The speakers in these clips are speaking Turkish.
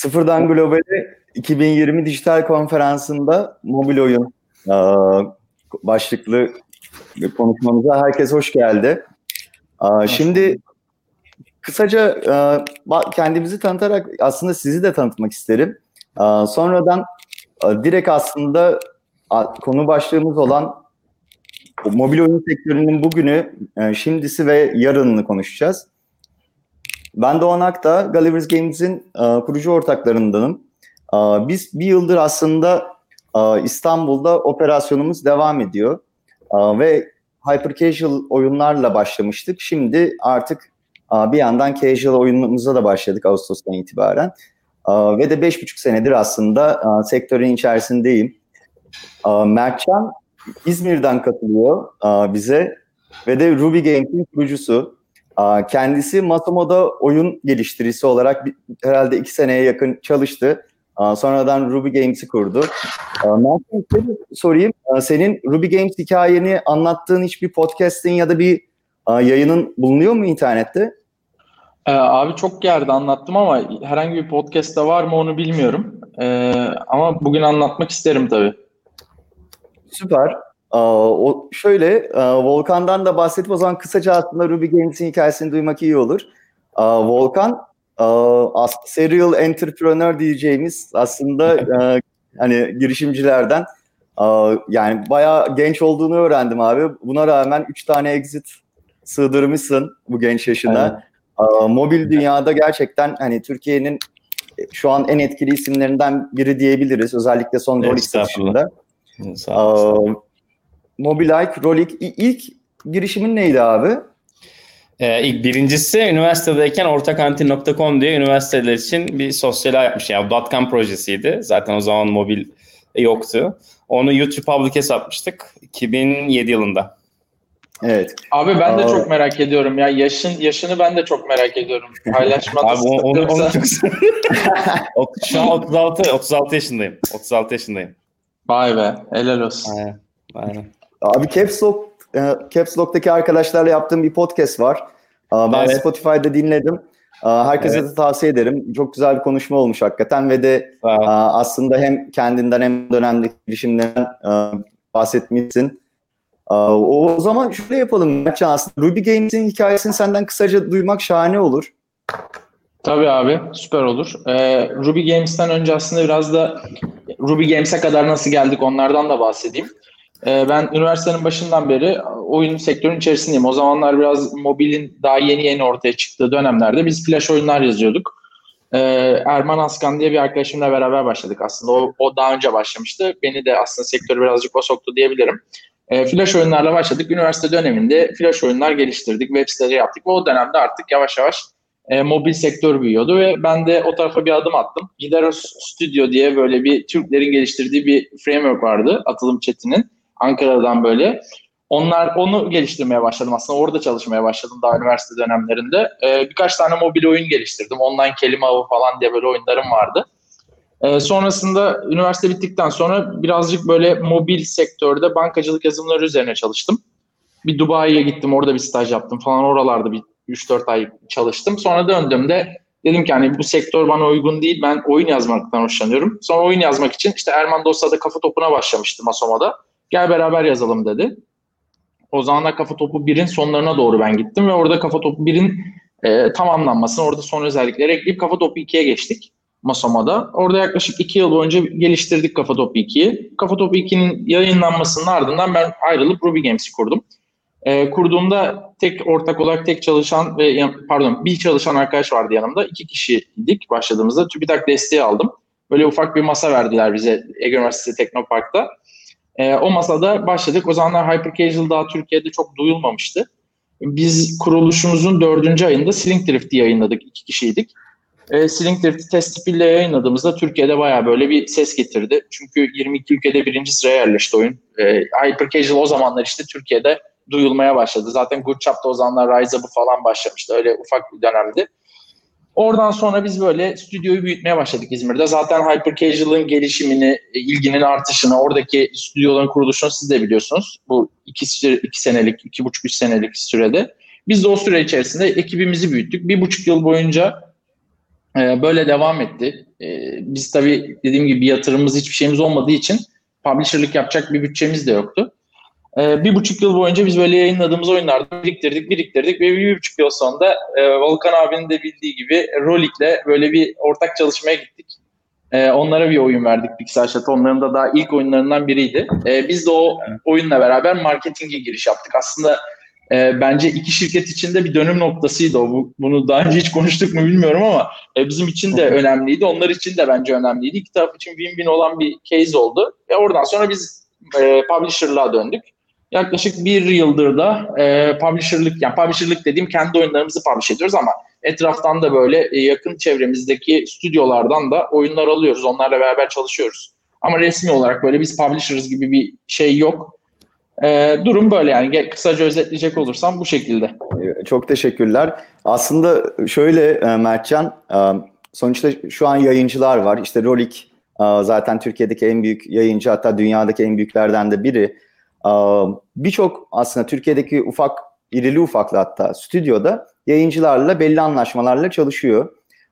Sıfırdan Global'e 2020 dijital konferansında mobil oyun başlıklı konuşmamıza herkes hoş geldi. Şimdi kısaca kendimizi tanıtarak aslında sizi de tanıtmak isterim. Sonradan direkt aslında konu başlığımız olan mobil oyun sektörünün bugünü, şimdisi ve yarınını konuşacağız. Ben Doğan Aktağ, Gulliver's Games'in kurucu ortaklarındanım. Biz bir yıldır aslında İstanbul'da operasyonumuz devam ediyor. Ve hyper casual oyunlarla başlamıştık. Şimdi artık bir yandan casual oyunumuza da başladık Ağustos'tan itibaren. Ve de 5,5 senedir aslında sektörün içerisindeyim. Mertcan İzmir'den katılıyor bize ve de Ruby Games'in kurucusu. Kendisi Matomoda oyun geliştiricisi olarak herhalde 2 seneye yakın çalıştı. Sonradan Ruby Games'i kurdu. Mertcan, sorayım. Senin Ruby Games hikayeni anlattığın hiçbir podcast'in ya da bir yayının bulunuyor mu internette? Abi çok yerde anlattım ama herhangi bir podcast'ta var mı onu bilmiyorum. Ama bugün anlatmak isterim tabii. Süper. Şöyle, Volkan'dan da bahsedip o zaman kısaca aslında Ruby Games'in hikayesini duymak iyi olur. Volkan, serial entrepreneur diyeceğimiz aslında hani girişimcilerden, yani bayağı genç olduğunu öğrendim abi. Buna rağmen 3 tane exit sığdırmışsın bu genç yaşına. Mobil dünyada gerçekten hani Türkiye'nin şu an en etkili isimlerinden biri diyebiliriz. Özellikle son Rollic satışında. Mobile, Rollic. İlk girişimin neydi abi? İlk birincisi üniversitedeyken ortakantin.com diye üniversiteler için bir sosyal ağ yapmış. Yani .com projesiydi. Zaten o zaman mobil yoktu. Onu YouTube public'e satmıştık 2007 yılında. Evet. Abi ben de çok merak ediyorum ya. Yaşını ben de çok merak ediyorum. Paylaşmadı. Abi onu çok şu an 36 yaşındayım. 36 yaşındayım. Vay be. Helal olsun. Aynen. Abi Caps Lock'taki arkadaşlarla yaptığım bir podcast var. Ben evet. Spotify'da dinledim. Herkese evet. De tavsiye ederim. Çok güzel bir konuşma olmuş hakikaten ve de evet. Aslında hem kendinden hem dönemdeki girişimden bahsetmişsin. O zaman şöyle yapalım. Aslında Ruby Games'in hikayesini senden kısaca duymak şahane olur. Tabii abi, süper olur. Ruby Games'ten önce aslında biraz da Ruby Games'e kadar nasıl geldik onlardan da bahsedeyim. Ben üniversitenin başından beri oyun sektörünün içerisindeyim. O zamanlar biraz mobilin daha yeni ortaya çıktığı dönemlerde biz flash oyunlar yazıyorduk. Erman Askan diye bir arkadaşımla beraber başladık aslında. O daha önce başlamıştı. Beni de aslında sektörü birazcık o soktu diyebilirim. Flash oyunlarla başladık. Üniversite döneminde flash oyunlar geliştirdik, web siteleri yaptık ve o dönemde artık yavaş yavaş mobil sektör büyüyordu ve ben de o tarafa bir adım attım. Gideros Studio diye böyle bir Türklerin geliştirdiği bir framework vardı. Atılım Çetin'in Ankara'dan böyle. Onu geliştirmeye başladım aslında. Orada çalışmaya başladım daha üniversite dönemlerinde. Birkaç tane mobil oyun geliştirdim. Online kelime avı falan diye böyle oyunlarım vardı. Sonrasında üniversite bittikten sonra birazcık böyle mobil sektörde bankacılık yazılımları üzerine çalıştım. Bir Dubai'ye gittim, orada bir staj yaptım falan, oralarda bir 3-4 ay çalıştım. Sonra döndüğümde dedim ki hani bu sektör bana uygun değil, ben oyun yazmaktan hoşlanıyorum. Sonra oyun yazmak için işte Erman Dosta'da kafa topuna başlamıştım Asoma'da. Gel beraber yazalım dedi. O zaman da kafa topu 1'in sonlarına doğru ben gittim ve orada kafa topu 1'in tamamlanmasını, orada son özellikleri ekleyip kafa topu 2'ye geçtik. Masoma'da. Orada yaklaşık 2 yıl boyunca geliştirdik Kafa Topu 2'yi. Kafa Topu 2'nin yayınlanmasının ardından ben ayrılıp Ruby Games'i kurdum. Kurduğumda tek ortak olarak bir çalışan arkadaş vardı yanımda. 2 kişiydik başladığımızda. TÜBİTAK desteği aldım. Böyle ufak bir masa verdiler bize Ege Üniversitesi Teknopark'ta. O masada başladık. O zamanlar Hyper Casual daha Türkiye'de çok duyulmamıştı. Biz kuruluşumuzun 4. ayında Slink Drift'i yayınladık. 2 kişiydik. Slink Drift'i test tipiyle yayınladığımızda Türkiye'de bayağı böyle bir ses getirdi. Çünkü 22 ülkede 1. sıraya yerleşti oyun. Hyper Casual o zamanlar işte Türkiye'de duyulmaya başladı. Zaten Gutschaf'ta o zamanlar Rise Up'ı falan başlamıştı. Öyle ufak bir dönemdi. Oradan sonra biz böyle stüdyoyu büyütmeye başladık İzmir'de. Zaten Hyper Casual'ın gelişimini, ilginin artışını, oradaki stüdyoların kuruluşunu siz de biliyorsunuz. Bu 2,5-3 senelik sürede. Biz de o süre içerisinde ekibimizi büyüttük. 1,5 yıl boyunca Böyle devam etti. Biz tabii dediğim gibi yatırımımız, hiçbir şeyimiz olmadığı için publisher'lık yapacak bir bütçemiz de yoktu. 1,5 yıl boyunca biz böyle yayınladığımız oyunlarda biriktirdik ve 1,5 yıl sonunda Volkan abinin de bildiği gibi Rollic'le böyle bir ortak çalışmaya gittik. Onlara bir oyun verdik, Big Star. Onların da daha ilk oyunlarından biriydi. Biz de o oyunla beraber marketinge giriş yaptık. Aslında bence iki şirket için de bir dönüm noktasıydı o. Bunu daha önce hiç konuştuk mu bilmiyorum ama bizim için de önemliydi. Onlar için de bence önemliydi. İki taraf için win-win olan bir case oldu. Ve oradan sonra biz publisher'lığa döndük. Yaklaşık 1 yıldır da publisher'lık, yani publisher'lık dediğim kendi oyunlarımızı publish ediyoruz ama etraftan da böyle yakın çevremizdeki stüdyolardan da oyunlar alıyoruz. Onlarla beraber çalışıyoruz. Ama resmi olarak böyle biz publishers gibi bir şey yok. Durum böyle yani. Kısaca özetleyecek olursam bu şekilde. Çok teşekkürler. Aslında şöyle Mertcan, sonuçta şu an yayıncılar var. İşte Rollic zaten Türkiye'deki en büyük yayıncı, hatta dünyadaki en büyüklerden de biri. Birçok aslında Türkiye'deki ufak, irili ufaklı hatta stüdyoda yayıncılarla belli anlaşmalarla çalışıyor.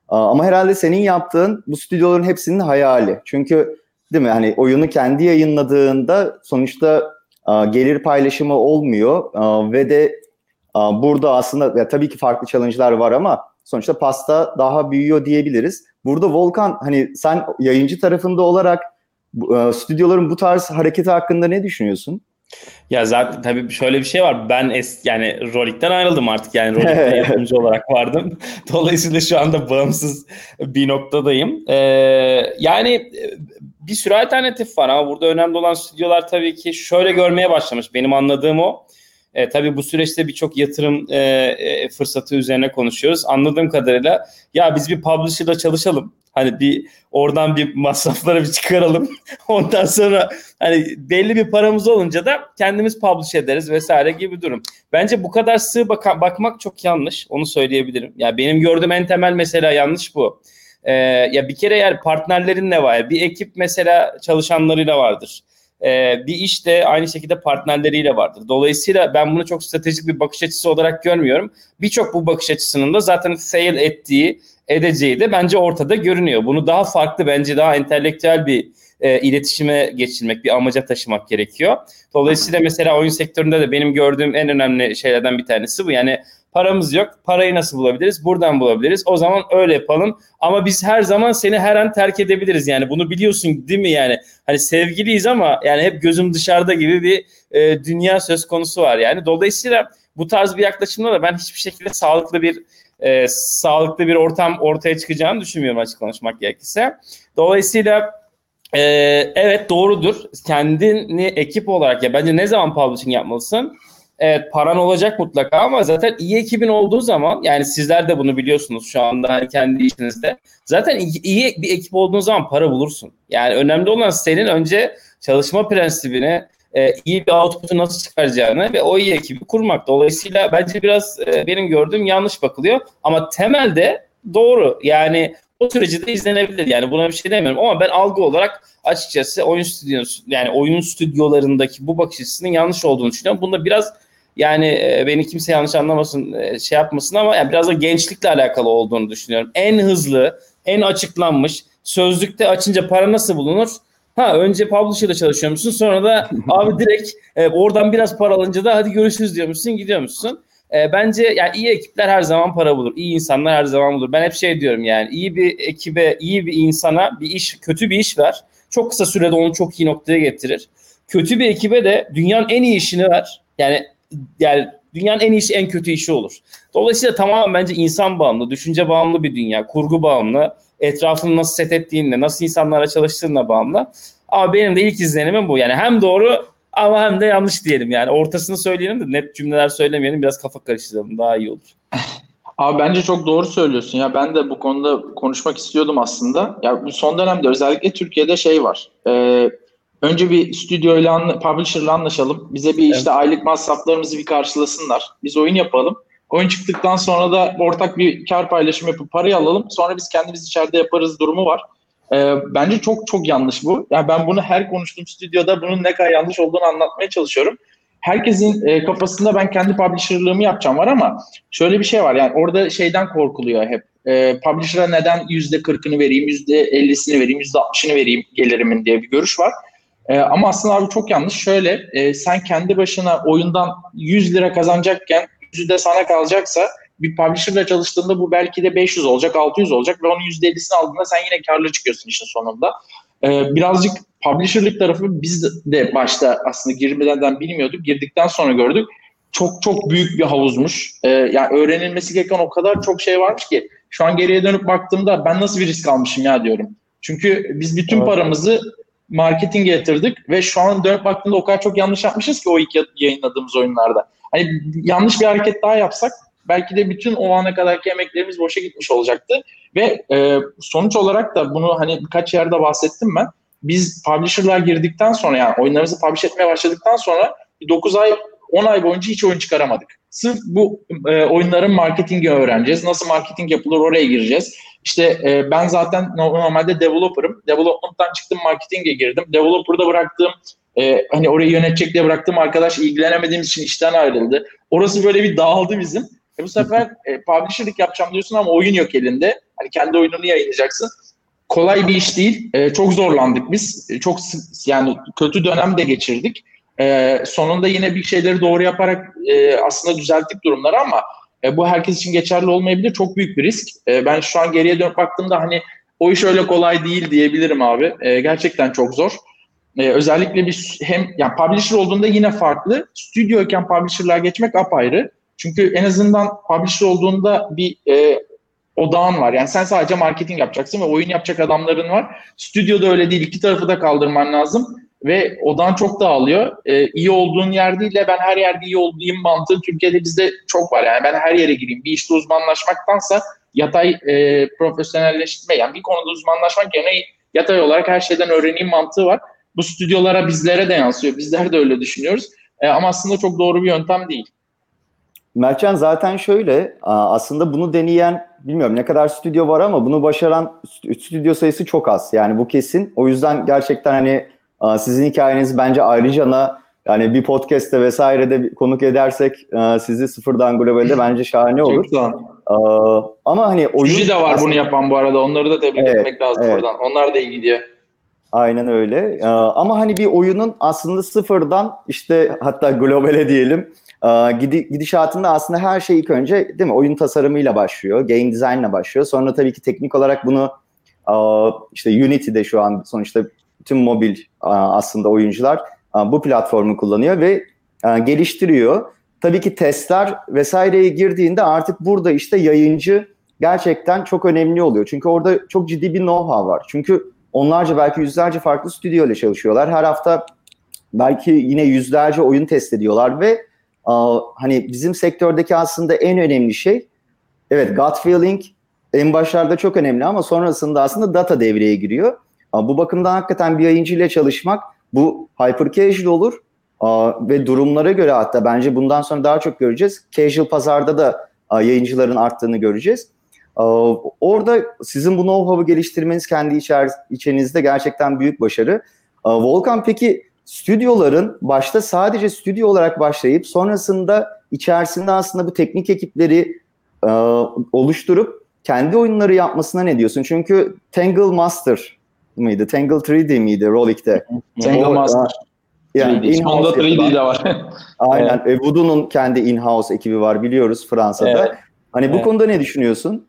Ama herhalde senin yaptığın bu stüdyoların hepsinin hayali. Çünkü değil mi, hani oyunu kendi yayınladığında sonuçta gelir paylaşımı olmuyor ve de burada aslında ya tabii ki farklı challenge'lar var ama sonuçta pasta daha büyüyor diyebiliriz. Burada Volkan, hani sen yayıncı tarafında olarak stüdyoların bu tarz hareketi hakkında ne düşünüyorsun? Ya zaten tabii şöyle bir şey var. Ben yani Rollic'ten ayrıldım artık. Yani Rollic'ten yardımcı olarak vardım. Dolayısıyla şu anda bağımsız bir noktadayım. Yani bir sürü alternatif var ama burada önemli olan stüdyolar tabii ki şöyle görmeye başlamış. Benim anladığım o. Tabii bu süreçte birçok yatırım fırsatı üzerine konuşuyoruz. Anladığım kadarıyla ya biz bir publisher'la çalışalım. Hani bir oradan bir masrafları bir çıkaralım. Ondan sonra hani belli bir paramız olunca da kendimiz publish ederiz vesaire gibi bir durum. Bence bu kadar sığ bakmak çok yanlış. Onu söyleyebilirim. Ya benim gördüğüm en temel mesela yanlış bu. Ya bir kere eğer partnerlerinle var. Ya bir ekip mesela çalışanlarıyla vardır. Bir iş de aynı şekilde partnerleriyle vardır. Dolayısıyla ben bunu çok stratejik bir bakış açısı olarak görmüyorum. Birçok bu bakış açısının da zaten fail edeceği de bence ortada görünüyor. Bunu daha farklı, bence daha entelektüel bir iletişime geçirmek, bir amaca taşımak gerekiyor. Dolayısıyla mesela oyun sektöründe de benim gördüğüm en önemli şeylerden bir tanesi bu. Yani paramız yok. Parayı nasıl bulabiliriz? Buradan bulabiliriz. O zaman öyle yapalım. Ama biz her zaman seni her an terk edebiliriz. Yani bunu biliyorsun değil mi yani? Hani sevgiliyiz ama yani hep gözüm dışarıda gibi bir dünya söz konusu var yani. Dolayısıyla bu tarz bir yaklaşımda da ben hiçbir şekilde sağlıklı bir ortam ortaya çıkacağını düşünmüyorum açık konuşmak gerekirse. Dolayısıyla evet doğrudur. Kendini ekip olarak, ya bence ne zaman publishing yapmalısın? Evet, paran olacak mutlaka ama zaten iyi ekibin olduğu zaman, yani sizler de bunu biliyorsunuz şu anda kendi işinizde. Zaten iyi bir ekip olduğun zaman para bulursun. Yani önemli olan senin önce çalışma prensibini, iyi bir output'u nasıl çıkaracağını ve o iyi ekibi kurmak. Dolayısıyla bence biraz benim gördüğüm yanlış bakılıyor ama temelde doğru. Yani o süreci de izlenebilir. Yani buna bir şey demiyorum ama ben algı olarak açıkçası oyun stüdyolarındaki bu bakış açısının yanlış olduğunu düşünüyorum. Bunda biraz yani beni kimse yanlış anlamasın, şey yapmasın ama yani biraz da gençlikle alakalı olduğunu düşünüyorum. En hızlı, en açıklanmış, sözlükte açınca para nasıl bulunur? Önce publisher'da çalışıyor musun? Sonra da abi direkt oradan biraz para alınca da hadi görüşürüz diyor musun? Gidiyor musun? Bence yani iyi ekipler her zaman para bulur. İyi insanlar her zaman bulur. Ben hep diyorum yani iyi bir ekibe, iyi bir insana bir iş, kötü bir iş ver. Çok kısa sürede onu çok iyi noktaya getirir. Kötü bir ekibe de dünyanın en iyi işini ver. Yani dünyanın en iyi işi en kötü işi olur. Dolayısıyla tamamen bence insan bağımlı, düşünce bağımlı bir dünya, kurgu bağımlı, etrafını nasıl set ettiğinle, nasıl insanlarla çalıştığınla bağımlı. Ama benim de ilk izlenimim bu. Yani hem doğru ama hem de yanlış diyelim. Yani ortasını söyleyelim de net cümleler söylemeyelim, biraz kafa karıştıralım, daha iyi olur. Abi bence çok doğru söylüyorsun ya, ben de bu konuda konuşmak istiyordum aslında. Ya bu son dönemde özellikle Türkiye'de var. Önce bir stüdyoyla, publisher'la anlaşalım. Bize bir aylık masraflarımızı bir karşılasınlar. Biz oyun yapalım. Oyun çıktıktan sonra da ortak bir kar paylaşımı yapıp parayı alalım. Sonra biz kendimiz içeride yaparız durumu var. Bence çok çok yanlış bu. Yani ben bunu her konuştuğum stüdyoda bunun ne kadar yanlış olduğunu anlatmaya çalışıyorum. Herkesin kafasında ben kendi publisher'lığımı yapacağım var ama şöyle bir şey var. Yani orada korkuluyor hep. publisher'a neden %40'ını vereyim, %50'sini vereyim, %60'ını vereyim gelirimin diye bir görüş var. Ama aslında abi çok yanlış. Şöyle, sen kendi başına oyundan 100 lira kazanacakken 100'ü de sana kalacaksa bir publisher'la çalıştığında bu belki de 500 olacak, 600 olacak ve onun %50'sini aldığında sen yine karlı çıkıyorsun işin sonunda. Birazcık publisher'lık tarafı biz de başta aslında girmeden bilmiyorduk. Girdikten sonra gördük. Çok çok büyük bir havuzmuş. Yani öğrenilmesi gereken o kadar çok şey varmış ki şu an geriye dönüp baktığımda ben nasıl bir risk almışım ya diyorum. Çünkü biz bütün paramızı marketinge yatırdık ve şu an dönüp baktığımda o kadar çok yanlış yapmışız ki o ilk yayınladığımız oyunlarda. Hani yanlış bir hareket daha yapsak belki de bütün o ana kadarki emeklerimiz boşa gitmiş olacaktı. Ve sonuç olarak da bunu hani birkaç yerde bahsettim ben. Biz publisher'lar girdikten sonra yani oyunlarımızı publish etmeye başladıktan sonra 9 ay 10 ay boyunca hiç oyun çıkaramadık. Sırf bu oyunların marketingi öğreneceğiz. Nasıl marketing yapılır oraya gireceğiz. İşte ben zaten normalde developer'ım. Development'tan çıktım marketinge girdim. Developer'da bıraktığım, hani orayı yönetecek diye bıraktığım arkadaş ilgilenemediğimiz için işten ayrıldı. Orası böyle bir dağıldı bizim. Bu sefer publisher'lık yapacağım diyorsun ama oyun yok elinde. Hani kendi oyununu yayınlayacaksın. Kolay bir iş değil. Çok zorlandık biz. Çok yani kötü dönem de geçirdik. Sonunda yine bir şeyleri doğru yaparak aslında düzelttik durumları ama bu herkes için geçerli olmayabilir. Çok büyük bir risk. Ben şu an geriye dönüp baktığımda hani o iş öyle kolay değil diyebilirim abi. Gerçekten çok zor. Özellikle bir hem yani publisher olduğunda yine farklı. Stüdyoyken publisher'lığa geçmek apayrı. Çünkü en azından publisher olduğunda bir odağın var. Yani sen sadece marketing yapacaksın ve oyun yapacak adamların var. Stüdyoda öyle değil. İki tarafı da kaldırman lazım. Ve odan çok dağılıyor. İyi olduğun yer değil de ben her yerde iyi olayım mantığı Türkiye'de bizde çok var. Yani ben her yere gireyim. Bir işte uzmanlaşmaktansa yatay profesyonelleşme, yani bir konuda uzmanlaşmak yerine yatay olarak her şeyden öğreneyim mantığı var. Bu stüdyolara, bizlere de yansıyor. Bizler de öyle düşünüyoruz. Ama aslında çok doğru bir yöntem değil. Mertcan zaten şöyle, aslında bunu deneyen, bilmiyorum ne kadar stüdyo var ama bunu başaran stüdyo sayısı çok az. Yani bu kesin. O yüzden gerçekten hani sizin hikayeniz bence ayrıca yani bir podcast'te vesairede konuk edersek sizi Sıfırdan Global'de bence şahane olur. Ama hani oyun... Cüci de var aslında... bunu yapan bu arada. Onları da tebrik etmek lazım oradan. Onlar da iyi gidiyor. Aynen öyle. Ama hani bir oyunun aslında sıfırdan işte hatta globale diyelim gidişatında aslında her şey ilk önce değil mi? Oyun tasarımıyla başlıyor. Game design'la başlıyor. Sonra tabii ki teknik olarak bunu işte Unity'de şu an sonuçta tüm mobil aslında oyuncular bu platformu kullanıyor ve geliştiriyor. Tabii ki testler vesaireye girdiğinde artık burada işte yayıncı gerçekten çok önemli oluyor. Çünkü orada çok ciddi bir know-how var. Çünkü onlarca belki yüzlerce farklı stüdyo ile çalışıyorlar. Her hafta belki yine yüzlerce oyun test ediyorlar ve hani bizim sektördeki aslında en önemli şey evet gut feeling en başlarda çok önemli ama sonrasında aslında data devreye giriyor. Bu bakımdan hakikaten bir yayıncıyla çalışmak bu hyper casual olur ve durumlara göre hatta bence bundan sonra daha çok göreceğiz. Casual pazarda da yayıncıların arttığını göreceğiz. Orada sizin bu know-how'u geliştirmeniz kendi içerinizde gerçekten büyük başarı. Volkan peki stüdyoların başta sadece stüdyo olarak başlayıp sonrasında içerisinde aslında bu teknik ekipleri oluşturup kendi oyunları yapmasına ne diyorsun? Çünkü Tangle Master mıydı? Tangle 3D miydi? Rollic'te. Tangle Master. Yani 3D de var. Aynen. Voodoo'nun kendi in-house ekibi var biliyoruz Fransa'da. Evet. Hani bu konuda ne düşünüyorsun?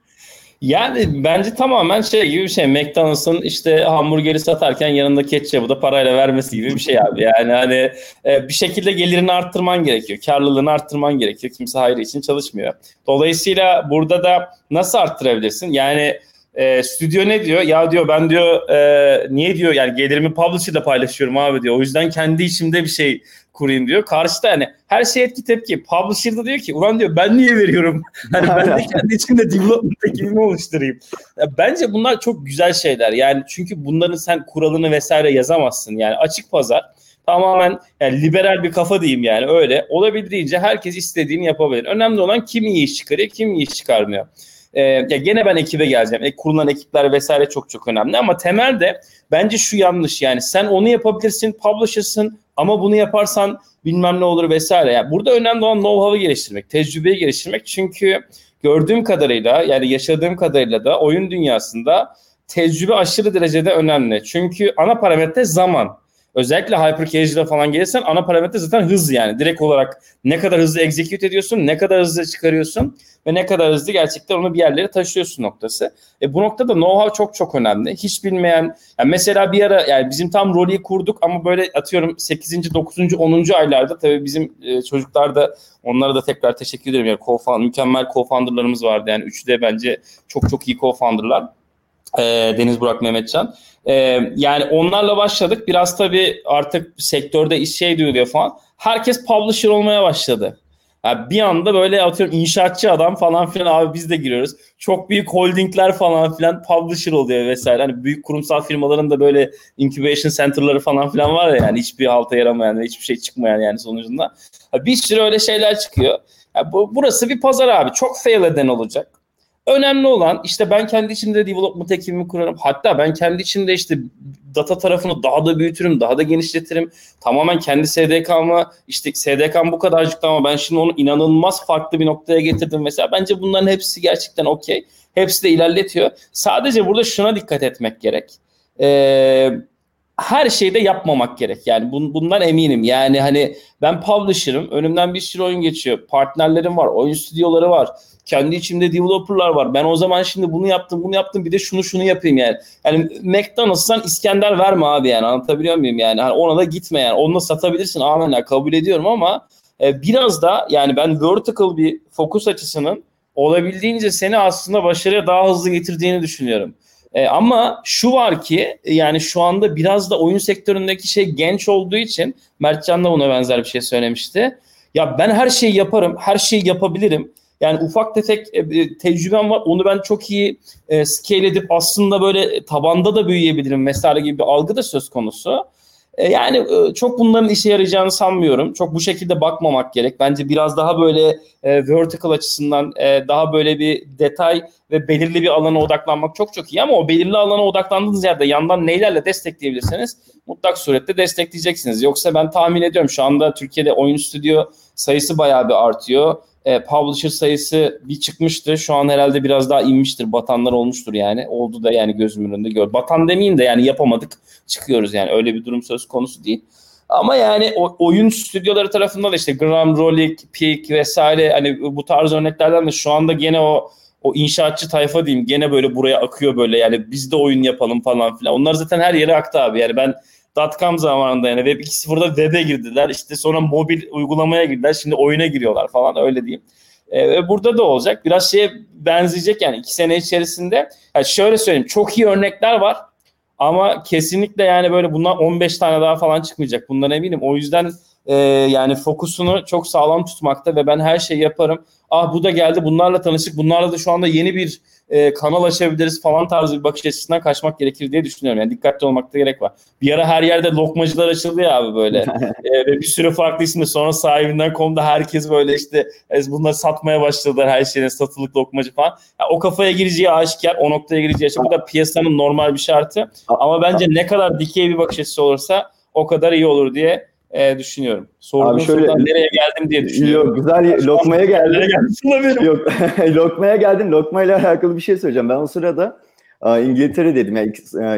Yani bence tamamen şey gibi bir şey. McDonald's'ın işte hamburgeri satarken yanında ketçabı da parayla vermesi gibi bir şey abi. Yani hani bir şekilde gelirini arttırman gerekiyor. Karlılığını arttırman gerekiyor. Kimse hayrı için çalışmıyor. Dolayısıyla burada da nasıl arttırabilirsin? Yani stüdyo ne diyor? Ya diyor ben diyor niye diyor yani gelirimi publisher'la paylaşıyorum abi diyor. O yüzden kendi içimde bir şey kurayım diyor. Karşıda hani her şey etki tepki. Publisher'da diyor ki ulan diyor ben niye veriyorum? Hani ben de kendi içimde development ekibimi oluşturayım. Ya, bence bunlar çok güzel şeyler. Yani çünkü bunların sen kuralını vesaire yazamazsın. Yani açık pazar tamamen yani liberal bir kafa diyeyim yani öyle. Olabildiğince herkes istediğini yapabilir. Önemli olan kim iyi iş çıkarıyor, kim iyi iş çıkarmıyor. Ya gene ben ekibe geleceğim. Kurulan ekipler vesaire çok çok önemli ama temelde bence şu yanlış yani sen onu yapabilirsin, publisher'sın ama bunu yaparsan bilmem ne olur vesaire. Yani burada önemli olan know-how'ı geliştirmek, tecrübeyi geliştirmek çünkü gördüğüm kadarıyla, yani yaşadığım kadarıyla da oyun dünyasında tecrübe aşırı derecede önemli. Çünkü ana parametre zaman. Özellikle hyper-casual'a falan gelirsen ana parametre zaten hız yani. Direkt olarak ne kadar hızlı execute ediyorsun, ne kadar hızlı çıkarıyorsun ve ne kadar hızlı gerçekten onu bir yerlere taşıyorsun noktası. Bu noktada know-how çok çok önemli. Hiç bilmeyen, yani mesela bir ara yani bizim tam Rollic'i kurduk ama böyle atıyorum 8. 9. 10. aylarda tabii bizim çocuklar da, onlara da tekrar teşekkür ederim. Yani mükemmel co-founder'larımız vardı yani. Üçü de bence çok çok iyi co-founder'lar. Deniz Burak Mehmetcan. Yani onlarla başladık. Biraz tabii artık sektörde şey duyuluyor falan. Herkes publisher olmaya başladı. Yani bir anda böyle atıyorum inşaatçı adam falan filan, abi biz de giriyoruz. Çok büyük holdingler falan filan publisher oluyor vesaire. Hani büyük kurumsal firmaların da böyle incubation center'ları falan filan var ya, yani hiçbir halta yaramayan ve hiçbir şey çıkmayan yani sonucunda. Bir sürü öyle şeyler çıkıyor. Yani burası bir pazar abi. Çok fail eden olacak. Önemli olan işte ben kendi içimde development ekibimi kurarım. Hatta ben kendi içimde işte data tarafını daha da büyütürüm, daha da genişletirim. Tamamen kendi SDK'ma, işte SDK'm bu kadarcıktı ama ben şimdi onu inanılmaz farklı bir noktaya getirdim mesela. Bence bunların hepsi gerçekten okey. Hepsi de ilerletiyor. Sadece burada şuna dikkat etmek gerek. Her şeyi de yapmamak gerek. Yani bundan eminim. Yani hani ben publisher'ım. Önümden bir sürü oyun geçiyor. Partnerlerim var. Oyun stüdyoları var. Kendi içimde developer'lar var. Ben o zaman şimdi bunu yaptım. Bir de şunu yapayım yani. Yani McDonald's'tan İskender verme abi yani. Anlatabiliyor muyum yani? Hani ona da gitme yani. Onu da satabilirsin. Amenna kabul ediyorum ama biraz da yani ben vertical bir fokus açısının olabildiğince seni aslında başarıya daha hızlı getirdiğini düşünüyorum. Ama şu var ki yani şu anda biraz da oyun sektöründeki şey genç olduğu için, Mertcan da buna benzer bir şey söylemişti. Ya ben her şeyi yaparım, her şeyi yapabilirim. Yani ufak tefek tecrübem var. Onu ben çok iyi scale edip aslında böyle tabanda da büyüyebilirim vesaire gibi bir algı da söz konusu. Yani çok bunların işe yarayacağını sanmıyorum. Çok bu şekilde bakmamak gerek. Bence biraz daha böyle vertical açısından daha böyle bir detay ve belirli bir alana odaklanmak çok çok iyi. Ama o belirli alana odaklandığınız yerde yandan neylerle destekleyebilirseniz mutlak surette destekleyeceksiniz. Yoksa ben tahmin ediyorum şu anda Türkiye'de oyun stüdyo sayısı bayağı bir artıyor. Publisher sayısı bir çıkmıştı. Şu an herhalde biraz daha inmiştir. Batanlar olmuştur yani. Oldu da yani gözümün önünde gör. Batan demeyeyim de yani yapamadık. Çıkıyoruz yani. Öyle bir durum söz konusu değil. Ama yani oyun stüdyoları tarafından da işte Gram, Rollic, Peak vesaire hani bu tarz örneklerden de şu anda gene o inşaatçı tayfa diyeyim gene böyle buraya akıyor böyle yani biz de oyun yapalım falan filan. Onlar zaten her yere aktı abi. Yani ben .com zamanında yani Web 2.0'da Web'e girdiler. İşte sonra mobil uygulamaya girdiler. Şimdi oyuna giriyorlar falan öyle diyeyim. Burada da olacak. Biraz şeye benzeyecek yani 2 sene içerisinde. Yani şöyle söyleyeyim. Çok iyi örnekler var. Ama kesinlikle yani böyle bundan 15 tane daha falan çıkmayacak. Bundan eminim. O yüzden yani fokusunu çok sağlam tutmakta ve ben her şeyi yaparım. Ah bu da geldi. Bunlarla tanıştık. Bunlarla da şu anda yeni bir kanal açabiliriz falan tarzı bir bakış açısından kaçmak gerekir diye düşünüyorum. Yani dikkatli olmakta gerek var. Bir ara her yerde lokmacılar açıldı ya abi böyle. Ve bir sürü farklı isimde sonra sahibinden komda herkes böyle işte bunları satmaya başladılar her şeyine satılık lokmacı falan. Yani o kafaya gireceği aşikar, o noktaya gireceği aşikar. Bu da piyasanın normal bir şartı. Ama bence ne kadar dikey bir bakış açısı olursa o kadar iyi olur diye düşünüyorum. Sorduğum sorudan nereye geldim diye düşünüyorum. Yok, güzel lokmaya geldim. Yok, lokmaya geldim. Lokmayla alakalı bir şey söyleyeceğim. Ben o sırada İngiltere'deydim. Yani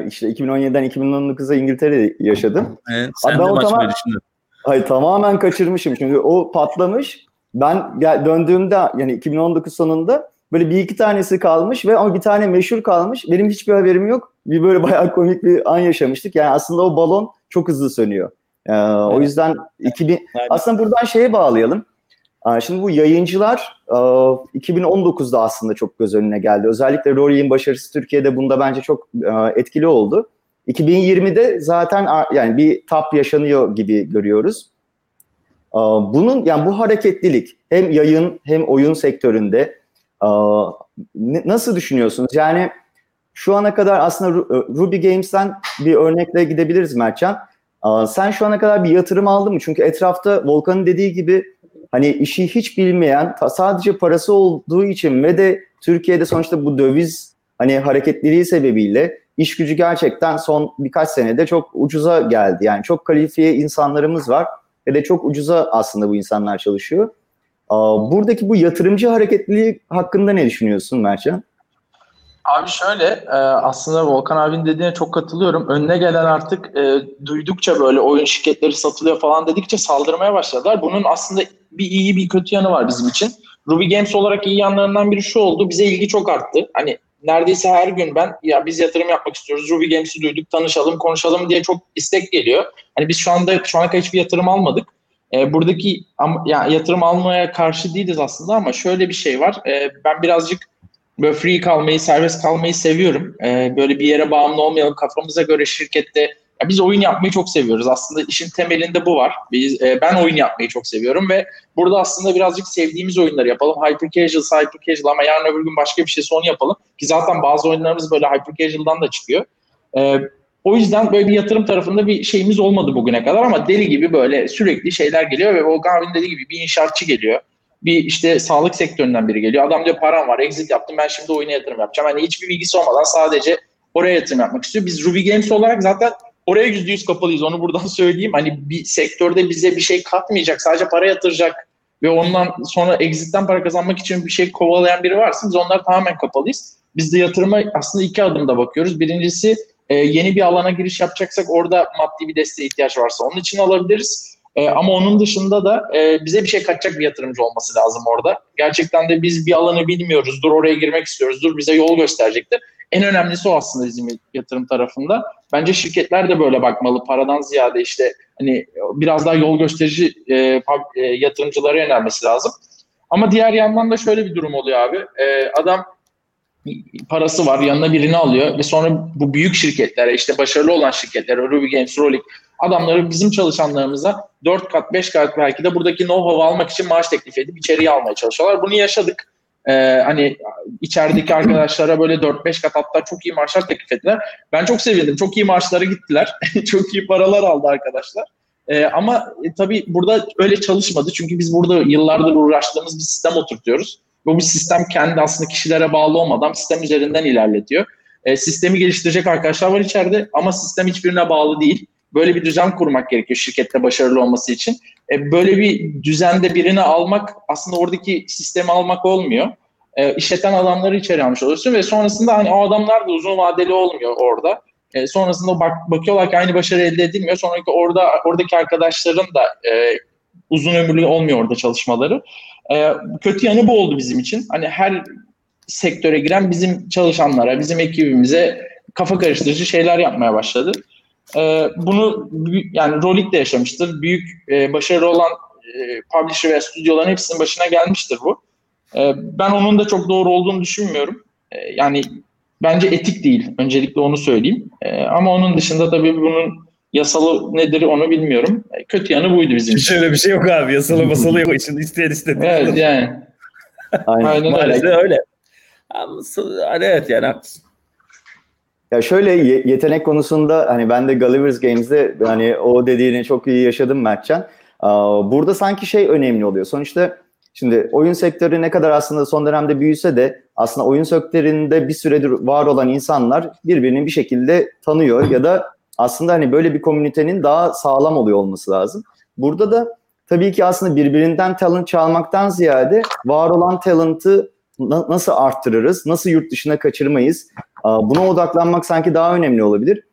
işte 2017'den 2019'a İngiltere'de yaşadım. Sen de başka düşündün. Hayır, tamamen kaçırmışım. Çünkü o patlamış. Ben döndüğümde yani 2019 sonunda böyle bir iki tanesi kalmış ve ama bir tane meşhur kalmış. Benim hiçbir haberim yok. Bir böyle bayağı komik bir an yaşamıştık. Yani aslında o balon çok hızlı sönüyor. O evet. Yüzden 2000 evet. Aslında buradan şeye bağlayalım. Şimdi bu yayıncılar 2019'da aslında çok göz önüne geldi. Özellikle Rollic'in başarısı Türkiye'de bunda bence çok etkili oldu. 2020'de zaten yani bir tap yaşanıyor gibi görüyoruz. Bunun yani bu hareketlilik hem yayın hem oyun sektöründe nasıl düşünüyorsunuz? Yani şu ana kadar aslında Ruby Games'ten bir örnekle gidebiliriz Mertcan. Sen şu ana kadar bir yatırım aldın mı? Çünkü etrafta Volkan'ın dediği gibi hani işi hiç bilmeyen sadece parası olduğu için ve de Türkiye'de sonuçta bu döviz hani hareketliliği sebebiyle iş gücü gerçekten son birkaç senede çok ucuza geldi. Yani çok kalifiye insanlarımız var ve de çok ucuza aslında bu insanlar çalışıyor. Buradaki bu yatırımcı hareketliliği hakkında ne düşünüyorsun Mertcan? Abi şöyle, aslında Volkan abinin dediğine çok katılıyorum. Önüne gelen artık duydukça böyle oyun şirketleri satılıyor falan dedikçe saldırmaya başladılar. Bunun aslında bir iyi bir kötü yanı var bizim için. Ruby Games olarak iyi yanlarından biri şu oldu. Bize ilgi çok arttı. Hani neredeyse her gün ben ya biz yatırım yapmak istiyoruz, Ruby Games'i duyduk, tanışalım, konuşalım diye çok istek geliyor. Hani biz şu ana kadar hiçbir yatırım almadık. Buradaki yatırım almaya karşı değiliz aslında ama şöyle bir şey var. Ben birazcık böyle free kalmayı, serbest kalmayı seviyorum. Böyle bir yere bağımlı olmayalım, kafamıza göre şirkette. Ya biz oyun yapmayı çok seviyoruz. Aslında işin temelinde bu var. Ben oyun yapmayı çok seviyorum ve burada aslında birazcık sevdiğimiz oyunları yapalım. Hyper casual ama yarın öbür gün başka bir şeyse onu yapalım. Ki zaten bazı oyunlarımız böyle hyper casual'dan da çıkıyor. O yüzden böyle bir yatırım tarafında bir şeyimiz olmadı bugüne kadar ama deli gibi böyle sürekli şeyler geliyor ve Volkan abinin dediği gibi bir inşaatçı geliyor. Bir işte sağlık sektöründen biri geliyor. Adam diyor param var, exit yaptım, ben şimdi oyuna yatırım yapacağım. Hani hiçbir bilgisi olmadan sadece oraya yatırım yapmak istiyor. Biz Ruby Games olarak zaten oraya %100 kapalıyız, onu buradan söyleyeyim. Hani bir sektörde bize bir şey katmayacak, sadece para yatıracak ve ondan sonra exit'ten para kazanmak için bir şey kovalayan biri varsa biz onlara tamamen kapalıyız. Biz de yatırıma aslında iki adımda bakıyoruz. Birincisi yeni bir alana giriş yapacaksak orada maddi bir desteğe ihtiyaç varsa onun için alabiliriz. Ama onun dışında da bize bir şey katacak bir yatırımcı olması lazım orada. Gerçekten de biz bir alanı bilmiyoruz, dur oraya girmek istiyoruz, dur bize yol gösterecektir. En önemlisi o aslında bizim yatırım tarafında. Bence şirketler de böyle bakmalı, paradan ziyade işte hani biraz daha yol gösterici yatırımcılara yönelmesi lazım. Ama diğer yandan da şöyle bir durum oluyor abi. Adam parası var, yanına birini alıyor ve sonra bu büyük şirketlere, işte başarılı olan şirketlere, Ruby Games, Rollic adamları bizim çalışanlarımıza 4 kat, 5 kat belki de buradaki know-how'u almak için maaş teklif edip içeriye almaya çalışıyorlar. Bunu yaşadık. Hani içerideki arkadaşlara böyle 4-5 kat hatta çok iyi maaşlar teklif ettiler. Ben çok sevindim. Çok iyi maaşlara gittiler. Çok iyi paralar aldı arkadaşlar. Ama tabii burada öyle çalışmadı. Çünkü biz burada yıllardır uğraştığımız bir sistem oturtuyoruz. Ve bu sistem kendi aslında kişilere bağlı olmadan sistem üzerinden ilerletiyor. Sistemi geliştirecek arkadaşlar var içeride ama sistem hiçbirine bağlı değil. Böyle bir düzen kurmak gerekiyor şirkette başarılı olması için. Böyle bir düzende birini almak aslında oradaki sistemi almak olmuyor. İşleten adamları içeri almış oluyorsun ve sonrasında hani o adamlar da uzun vadeli olmuyor orada. Sonrasında bakıyorlar ki aynı başarı elde edilmiyor. Sonraki oradaki arkadaşların da uzun ömürlü olmuyor orada çalışmaları. Kötü yanı bu oldu bizim için. Hani her sektöre giren bizim çalışanlara, bizim ekibimize kafa karıştırıcı şeyler yapmaya başladı. Bunu yani Rollic de yaşamıştır. Büyük başarılı olan publisher ve stüdyoların hepsinin başına gelmiştir bu. Ben onun da çok doğru olduğunu düşünmüyorum. Yani bence etik değil. Öncelikle onu söyleyeyim. Ama onun dışında tabii bunun yasalı nedir onu bilmiyorum. Kötü yanı buydu bizim için. Şöyle bir şey yok abi. Yasalı masalı yok. İçinde isteyen istediği. Evet yani. Aynen öyle. Ama, evet yani haklısın. Ya şöyle yetenek konusunda hani ben de Gulliver's Games'de hani o dediğini çok iyi yaşadım Mertcan. Burada sanki şey önemli oluyor. Sonuçta şimdi oyun sektörü ne kadar aslında son dönemde büyüse de aslında oyun sektöründe bir süredir var olan insanlar birbirini bir şekilde tanıyor ya da aslında hani böyle bir komünitenin daha sağlam oluyor olması lazım. Burada da tabii ki aslında birbirinden talent çalmaktan ziyade var olan talent'ı nasıl arttırırız, nasıl yurt dışına kaçırmayız, buna odaklanmak sanki daha önemli olabilir.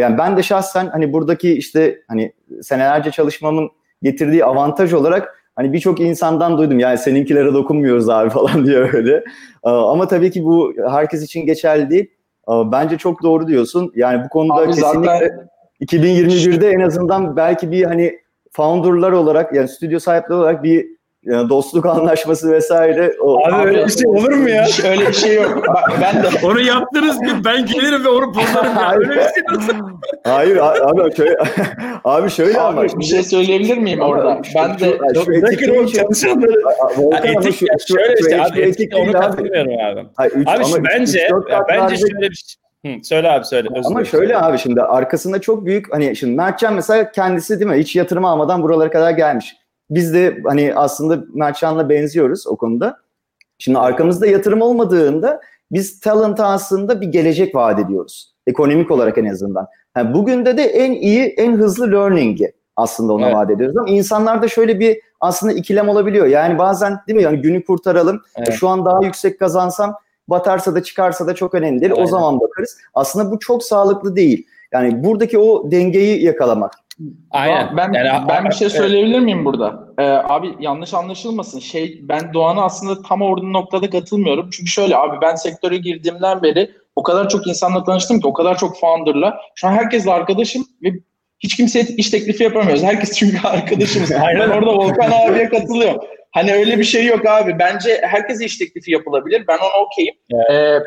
Yani ben de şahsen hani buradaki işte hani senelerce çalışmamın getirdiği avantaj olarak hani birçok insandan duydum yani seninkilere dokunmuyoruz abi falan diye öyle. Ama tabii ki bu herkes için geçerli değil. Bence çok doğru diyorsun. Yani bu konuda abi kesinlikle zaten 2021'de en azından belki bir hani founderlar olarak yani stüdyo sahipleri olarak bir yani dostluk anlaşması vesaire. Abi öyle bir şey olur mu ya? Öyle bir şey yok. Ben de onu yaptınız mı? Ben gelirim ve onu bozarım. Hayır. Öyle bir şey nasıl? Hayır abi şöyle. Abi şöyle ama. Bir şey söyleyebilir miyim orada? Ben de etik çalışanları. Etik şöyle işte abi etik onu katılmıyorum abi. Abi bence şöyle bir şey. Söyle abi söyle. Ama şöyle abi şimdi arkasında çok büyük hani şimdi Mertcan mesela kendisi değil mi? Hiç yatırım almadan buralara kadar gelmiş. Biz de hani aslında Mertcan'la benziyoruz o konuda. Şimdi arkamızda yatırım olmadığında biz talent'a aslında bir gelecek vaat ediyoruz. Ekonomik olarak en azından. Yani bugün de en iyi, en hızlı learning'i aslında ona vaat ediyoruz. Ama insanlarda şöyle bir aslında ikilem olabiliyor. Yani bazen değil mi yani günü kurtaralım. Evet. Şu an daha yüksek kazansam batarsa da çıkarsa da çok önemli değil. Aynen. O zaman bakarız. Aslında bu çok sağlıklı değil. Yani buradaki o dengeyi yakalamak. Aynen. Ben bir şey söyleyebilir miyim burada? Abi yanlış anlaşılmasın. Ben Doğan'a aslında tam orada noktada katılmıyorum. Çünkü şöyle abi ben sektöre girdiğimden beri o kadar çok insanla tanıştım ki o kadar çok founder'la. Şu an herkesle arkadaşım ve hiç kimseye iş teklifi yapamıyoruz. Herkes çünkü arkadaşımız. Aynen orada Volkan abiye katılıyor. Hani öyle bir şey yok abi. Bence herkese iş teklifi yapılabilir. Ben ona okeyim. Evet.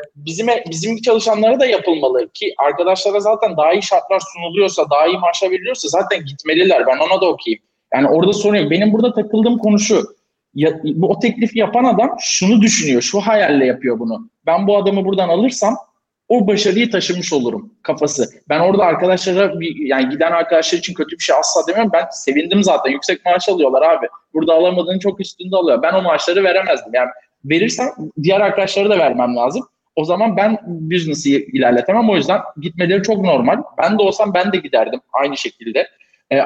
Bizim çalışanlara da yapılmalı ki arkadaşlara zaten daha iyi şartlar sunuluyorsa, daha iyi maaşa veriliyorsa zaten gitmeliler. Ben ona da okeyim. Yani orada sorun yok. Benim burada takıldığım konu şu. O teklifi yapan adam şunu düşünüyor, şu hayalle yapıyor bunu. Ben bu adamı buradan alırsam o başarıyı taşımış olurum kafası. Ben orada arkadaşlara, yani giden arkadaşlar için kötü bir şey asla demiyorum. Ben sevindim zaten. Yüksek maaş alıyorlar abi. Burada alamadığını çok üstünde alıyor. Ben o maaşları veremezdim. Yani verirsem diğer arkadaşlara da vermem lazım. O zaman ben business'ı ilerletemem. O yüzden gitmeleri çok normal. Ben de olsam ben de giderdim aynı şekilde.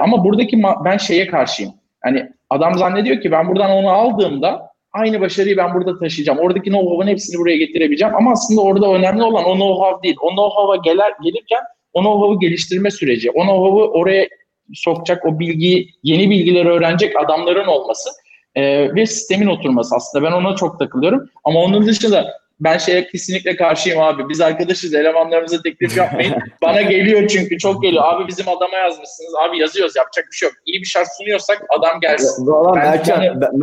Ama buradaki ben şeye karşıyım. Yani adam zannediyor ki ben buradan onu aldığımda aynı başarıyı ben burada taşıyacağım. Oradaki know-how'ın hepsini buraya getirebileceğim. Ama aslında orada önemli olan o know-how değil. O know-how'a gelirken o know-how'u geliştirme süreci. O know-how'u oraya sokacak, o bilgiyi, yeni bilgileri öğrenecek adamların olması ve sistemin oturması aslında. Ben ona çok takılıyorum. Ama onun dışında ben kesinlikle karşıyım abi. Biz arkadaşız, elemanlarımıza teklif yapmayın. Bana geliyor çünkü çok geliyor. Abi bizim adama yazmışsınız. Abi yazıyoruz, yapacak bir şey yok. İyi bir şart sunuyorsak adam gelsin.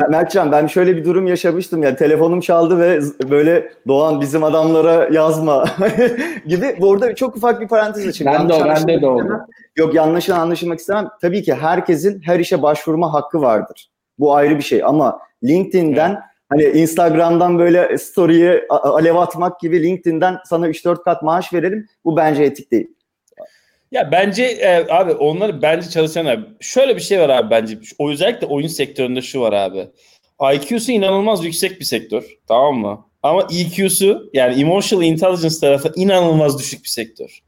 Mertcan ben şöyle bir durum yaşamıştım. Yani telefonum çaldı ve böyle Doğan bizim adamlara yazma gibi. Bu arada çok ufak bir parantez açayım. Ben de oldu. Yok yanlış anlaşılmak istemem. Tabii ki herkesin her işe başvurma hakkı vardır. Bu ayrı bir şey ama LinkedIn'den hani Instagram'dan böyle story'ye alev atmak gibi LinkedIn'den sana 3-4 kat maaş verelim. Bu bence etik değil. Ya bence abi onları bence çalışanlar. Şöyle bir şey var abi bence. Özellikle oyun sektöründe şu var abi. IQ'su inanılmaz yüksek bir sektör. Tamam mı? Ama EQ'su yani emotional intelligence tarafı inanılmaz düşük bir sektör.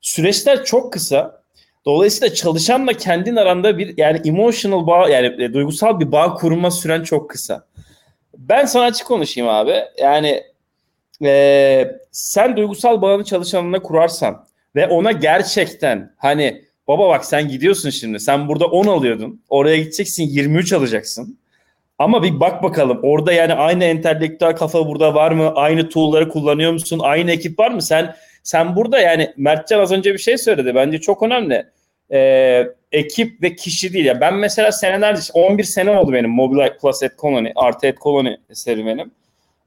Süreçler çok kısa. Dolayısıyla çalışanla kendin aranda bir yani emotional bağ yani duygusal bir bağ kurma süren çok kısa. Ben sana açık konuşayım abi. Yani sen duygusal bağını çalışanına kurarsan ve ona gerçekten hani baba bak sen gidiyorsun şimdi. Sen burada 10 alıyordun. Oraya gideceksin 23 alacaksın. Ama bir bak bakalım orada yani aynı entelektüel kafa burada var mı? Aynı tool'ları kullanıyor musun? Aynı ekip var mı? Sen burada yani Mertcan az önce bir şey söyledi. Bence çok önemli. Ekip ve kişi değil. Yani ben mesela senelerce 11 sene oldu benim Mobile Plus Ad Colony artı Ad Colony serüvenim.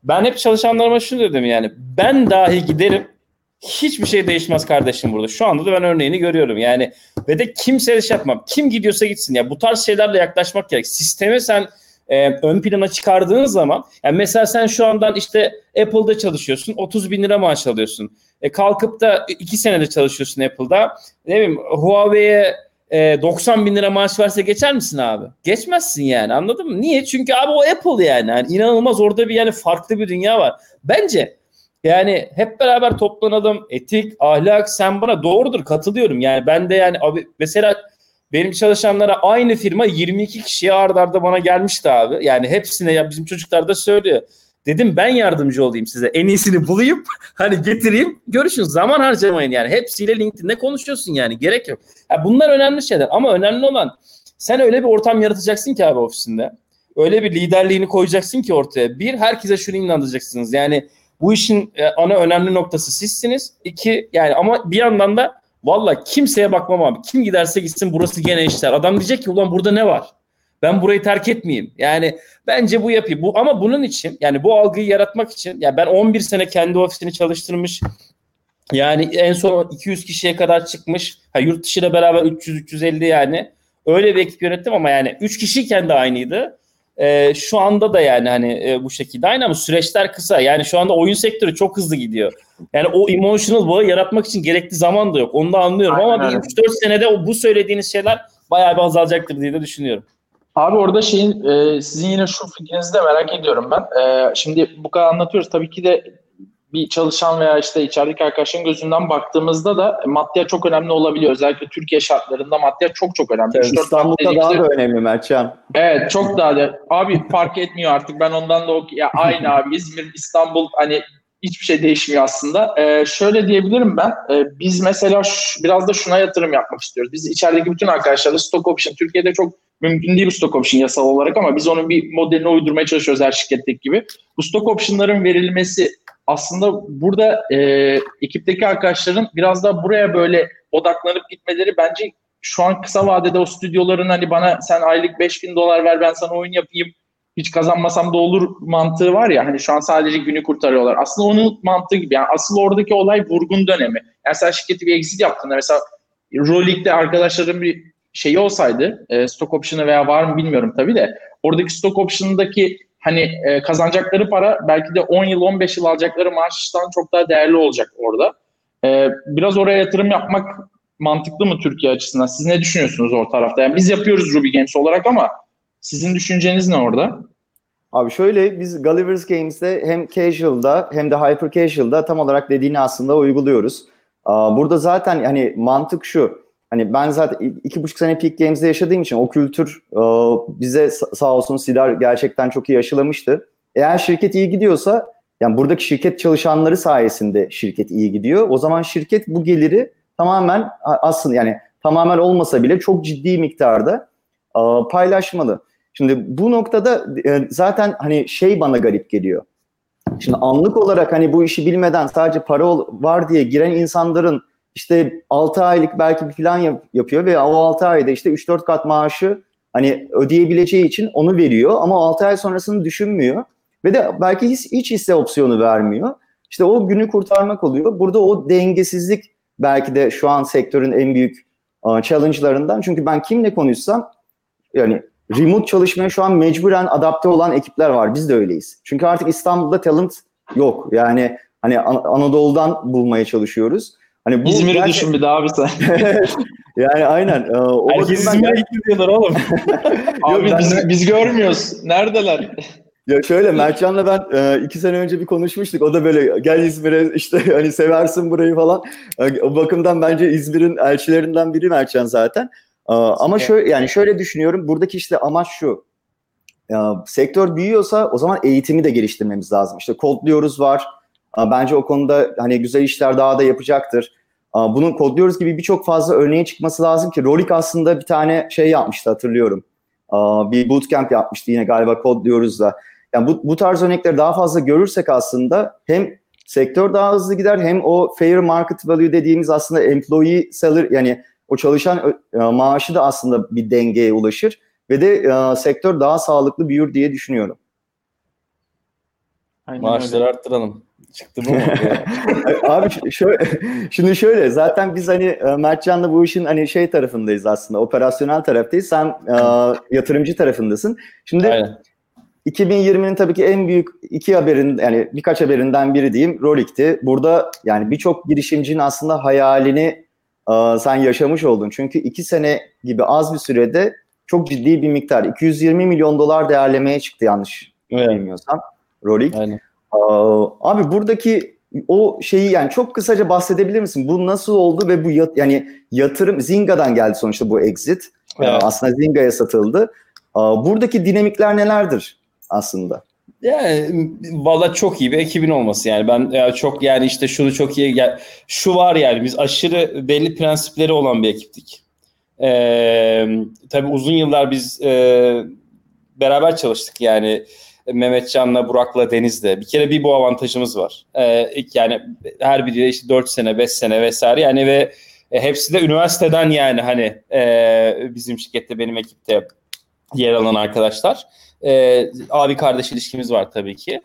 Ben hep çalışanlarıma şunu dedim yani ben dahi giderim hiçbir şey değişmez kardeşim burada. Şu anda da ben örneğini görüyorum yani ve de kimseye şey yapmam. Kim gidiyorsa gitsin. Ya bu tarz şeylerle yaklaşmak gerek. Sistemi sen ön plana çıkardığın zaman yani mesela sen şu andan işte Apple'da çalışıyorsun 30.000 lira maaş alıyorsun. Kalkıp da 2 senede çalışıyorsun Apple'da. Ne bileyim Huawei'ye 90.000 lira maaş verse geçer misin abi? Geçmezsin yani anladın mı? Niye? Çünkü abi o Apple yani inanılmaz orada bir yani farklı bir dünya var. Bence yani hep beraber toplanalım. Etik, ahlak sen bana doğrudur katılıyorum. Yani ben de yani abi mesela benim çalışanlara aynı firma 22 kişiye ard arda bana gelmişti abi. Yani hepsine ya bizim çocuklar da söylüyor. Dedim ben yardımcı olayım size. En iyisini bulayım, hani getireyim. Görüşün zaman harcamayın yani. Hepsiyle LinkedIn'de konuşuyorsun yani. Gerek yok. Yani bunlar önemli şeyler ama önemli olan sen öyle bir ortam yaratacaksın ki abi ofisinde. Öyle bir liderliğini koyacaksın ki ortaya. Bir, herkese şunu inandıracaksınız. Yani bu işin ana önemli noktası sizsiniz. İki, yani ama bir yandan da valla kimseye bakmam abi. Kim giderse gitsin burası gene işler. Adam diyecek ki ulan burada ne var? Ben burayı terk etmeyeyim. Yani bence bu yapayım. Ama bunun için yani bu algıyı yaratmak için yani ben 11 sene kendi ofisini çalıştırmış. Yani en son 200 kişiye kadar çıkmış. Yurt dışıyla beraber 300-350 yani. Öyle bir ekip yönettim ama yani 3 kişiyken de aynıydı. Şu anda da yani hani bu şekilde aynı ama süreçler kısa. Yani şu anda oyun sektörü çok hızlı gidiyor. Yani o emotional bağı yaratmak için gerekli zaman da yok. Onu da anlıyorum ama 3-4 senede bu söylediğiniz şeyler bayağı bir azalacaktır diye de düşünüyorum. Abi orada sizin yine şu fikrinizi de merak ediyorum ben. Şimdi bu kadar anlatıyoruz. Tabii ki de bir çalışan veya işte içerideki arkadaşların gözünden baktığımızda da maddiyat çok önemli olabiliyor. Özellikle Türkiye şartlarında maddiyat çok çok önemli. Evet, İstanbul'da daha da önemli Mertcan. Evet, çok daha da. Abi fark etmiyor artık. Ben ondan da ya aynı abi İzmir, İstanbul hani hiçbir şey değişmiyor aslında. Şöyle diyebilirim ben. Biz mesela biraz da şuna yatırım yapmak istiyoruz. Biz içerideki bütün arkadaşlarla stock option, Türkiye'de çok mümkün değil bu stock option yasal olarak ama biz onun bir modelini uydurmaya çalışıyoruz her şirketteki gibi. Bu stock optionların verilmesi aslında burada ekipteki arkadaşların biraz daha buraya böyle odaklanıp gitmeleri bence şu an kısa vadede o stüdyoların hani bana sen aylık $5,000 ver ben sana oyun yapayım hiç kazanmasam da olur mantığı var ya hani şu an sadece günü kurtarıyorlar. Aslında onun mantığı gibi yani asıl oradaki olay vurgun dönemi. Yani sen şirketi bir exit yaptığında mesela Rollic'te arkadaşların bir şeyi olsaydı stock option'ı veya var mı bilmiyorum tabii de oradaki stock option'daki hani kazanacakları para belki de 10 yıl 15 yıl alacakları maaştan çok daha değerli olacak orada. Biraz oraya yatırım yapmak mantıklı mı Türkiye açısından? Siz ne düşünüyorsunuz o tarafta? Yani biz yapıyoruz Ruby Games olarak ama sizin düşünceniz ne orada? Abi şöyle biz Gulliver's Games'te hem casual'da hem de hyper casual'da tam olarak dediğini aslında uyguluyoruz. Burada zaten hani mantık şu. Hani ben zaten 2,5 sene Peak Games'de yaşadığım için o kültür bize sağ olsun SIDAR gerçekten çok iyi aşılamıştı. Eğer şirket iyi gidiyorsa yani buradaki şirket çalışanları sayesinde şirket iyi gidiyor. O zaman şirket bu geliri tamamen aslında yani tamamen olmasa bile çok ciddi miktarda paylaşmalı. Şimdi bu noktada zaten hani şey bana garip geliyor. Şimdi anlık olarak hani bu işi bilmeden sadece para var diye giren insanların İşte 6 aylık belki bir plan yapıyor ve o 6 ayda işte 3-4 kat maaşı hani ödeyebileceği için onu veriyor ama 6 ay sonrasını düşünmüyor ve de belki hiç hisse opsiyonu vermiyor. İşte o günü kurtarmak oluyor. Burada o dengesizlik belki de şu an sektörün en büyük challenge'larından. Çünkü ben kimle konuşsam yani remote çalışmaya şu an mecburen adapte olan ekipler var. Biz de öyleyiz. Çünkü artık İstanbul'da talent yok. Yani hani Anadolu'dan bulmaya çalışıyoruz. Hani İzmir'i gerçekten... düşün bir daha abi sen. Yani aynen. Herkes İzmir'e gidiyorlar oğlum. Abi yok, biz görmüyoruz. Neredeler? Ya şöyle Mertcan'la ben 2 sene önce bir konuşmuştuk. O da böyle gel İzmir'e işte hani seversin burayı falan. O bakımdan bence İzmir'in elçilerinden biri Mertcan zaten. Ama şöyle yani şöyle düşünüyorum. Buradaki işte amaç şu. Ya, sektör büyüyorsa o zaman eğitimi de geliştirmemiz lazım. İşte kodluyoruz var. Bence o konuda hani güzel işler daha da yapacaktır. Bunun kodluyoruz gibi birçok fazla örneğe çıkması lazım ki Rollic aslında bir tane şey yapmıştı hatırlıyorum. Bir bootcamp yapmıştı yine galiba kodluyoruz da. Yani bu tarz örnekleri daha fazla görürsek aslında hem sektör daha hızlı gider hem o fair market value dediğimiz aslında employee salary yani o çalışan maaşı da aslında bir dengeye ulaşır ve de sektör daha sağlıklı büyür diye düşünüyorum. Aynen maaşları öyle. Arttıralım. Çıktı bu mu? Abi şimdi şöyle zaten biz hani Mertcan'la bu işin hani şey tarafındayız aslında operasyonel taraftayız. Sen yatırımcı tarafındasın. Şimdi aynen. 2020'nin tabii ki en büyük birkaç haberinden biri diyeyim Rollic'ti. Burada yani birçok girişimcinin aslında hayalini sen yaşamış oldun. Çünkü 2 sene gibi az bir sürede çok ciddi bir miktar $220 milyon değerlemeye çıktı yanlış bilmiyorsam Rollic. Aynen. Abi buradaki o şeyi yani çok kısaca bahsedebilir misin? Bu nasıl oldu ve bu yani yatırım Zynga'dan geldi sonuçta bu exit. Evet. Aslında Zynga'ya satıldı. Buradaki dinamikler nelerdir aslında? Yani valla çok iyi bir ekibin olması yani ben ya çok yani işte şunu çok iyi şu var yani biz aşırı belli prensipleri olan bir ekiptik. Tabii uzun yıllar biz beraber çalıştık yani. Mehmetcan'la, Burak'la, Deniz'le. Bir kere bu avantajımız var. Yani her biri işte 4 sene, 5 sene vesaire yani ve hepsi de üniversiteden yani hani bizim şirkette, benim ekipte yer alan arkadaşlar. Abi kardeş ilişkimiz var tabii ki.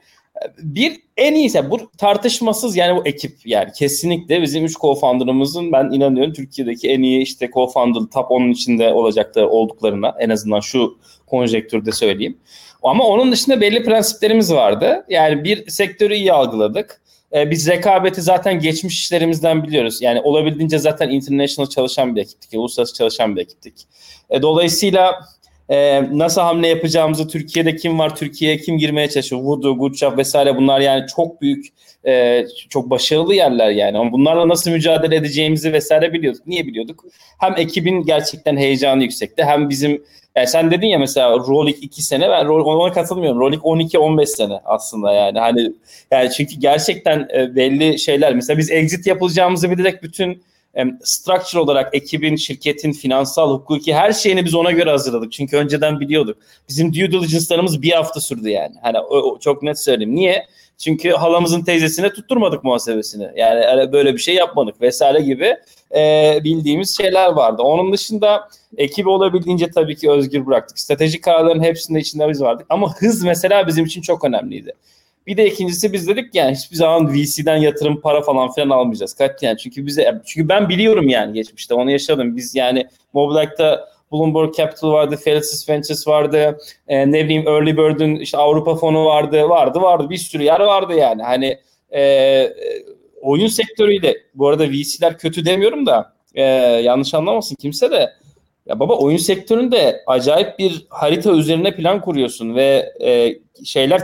Bir en iyisi bu tartışmasız yani bu ekip yani kesinlikle bizim 3 co-founder'ımızın ben inanıyorum Türkiye'deki en iyi işte co-founder top 10'un içinde olacakları olduklarına en azından şu konjektürde söyleyeyim. Ama onun dışında belli prensiplerimiz vardı. Yani bir sektörü iyi algıladık. Biz rekabeti zaten geçmiş işlerimizden biliyoruz. Yani olabildiğince zaten international çalışan bir ekiptik. Uluslararası çalışan bir ekiptik. Dolayısıyla nasıl hamle yapacağımızı, Türkiye'de kim var, Türkiye'ye kim girmeye çalışıyor, Voodoo, Gutschaf vesaire, bunlar yani çok büyük, çok başarılı yerler yani. Ama bunlarla nasıl mücadele edeceğimizi vesaire biliyorduk. Niye biliyorduk? Hem ekibin gerçekten heyecanı yüksekti, hem bizim, yani sen dedin ya mesela Rollic 2 sene, ben ona katılmıyorum. Rollic 12-15 sene aslında yani. Hani yani çünkü gerçekten belli şeyler, mesela biz exit yapılacağımızı bilerek bütün structure olarak ekibin, şirketin finansal, hukuki her şeyini biz ona göre hazırladık. Çünkü önceden biliyorduk. Bizim due diligence'larımız bir hafta sürdü yani. Hani çok net söyleyeyim. Niye? Çünkü halamızın teyzesine tutturmadık muhasebesini. Yani böyle bir şey yapmadık vesaire gibi bildiğimiz şeyler vardı. Onun dışında ekibi olabildiğince tabii ki özgür bıraktık. Stratejik kararların hepsinde içinde biz vardık. Ama hız mesela bizim için çok önemliydi. Bir de ikincisi biz dedik yani hiçbir zaman VC'den yatırım, para falan filan almayacağız. Yani çünkü ben biliyorum yani geçmişte onu yaşadım. Biz yani Mobile'da Blumberg Capital vardı, Felicis Ventures vardı, ne bileyim Early Bird'ün işte Avrupa fonu vardı bir sürü yer vardı yani. Hani oyun sektörüyle, bu arada VC'ler kötü demiyorum da yanlış anlamasın kimse de. Ya baba, oyun sektöründe acayip bir harita üzerine plan kuruyorsun ve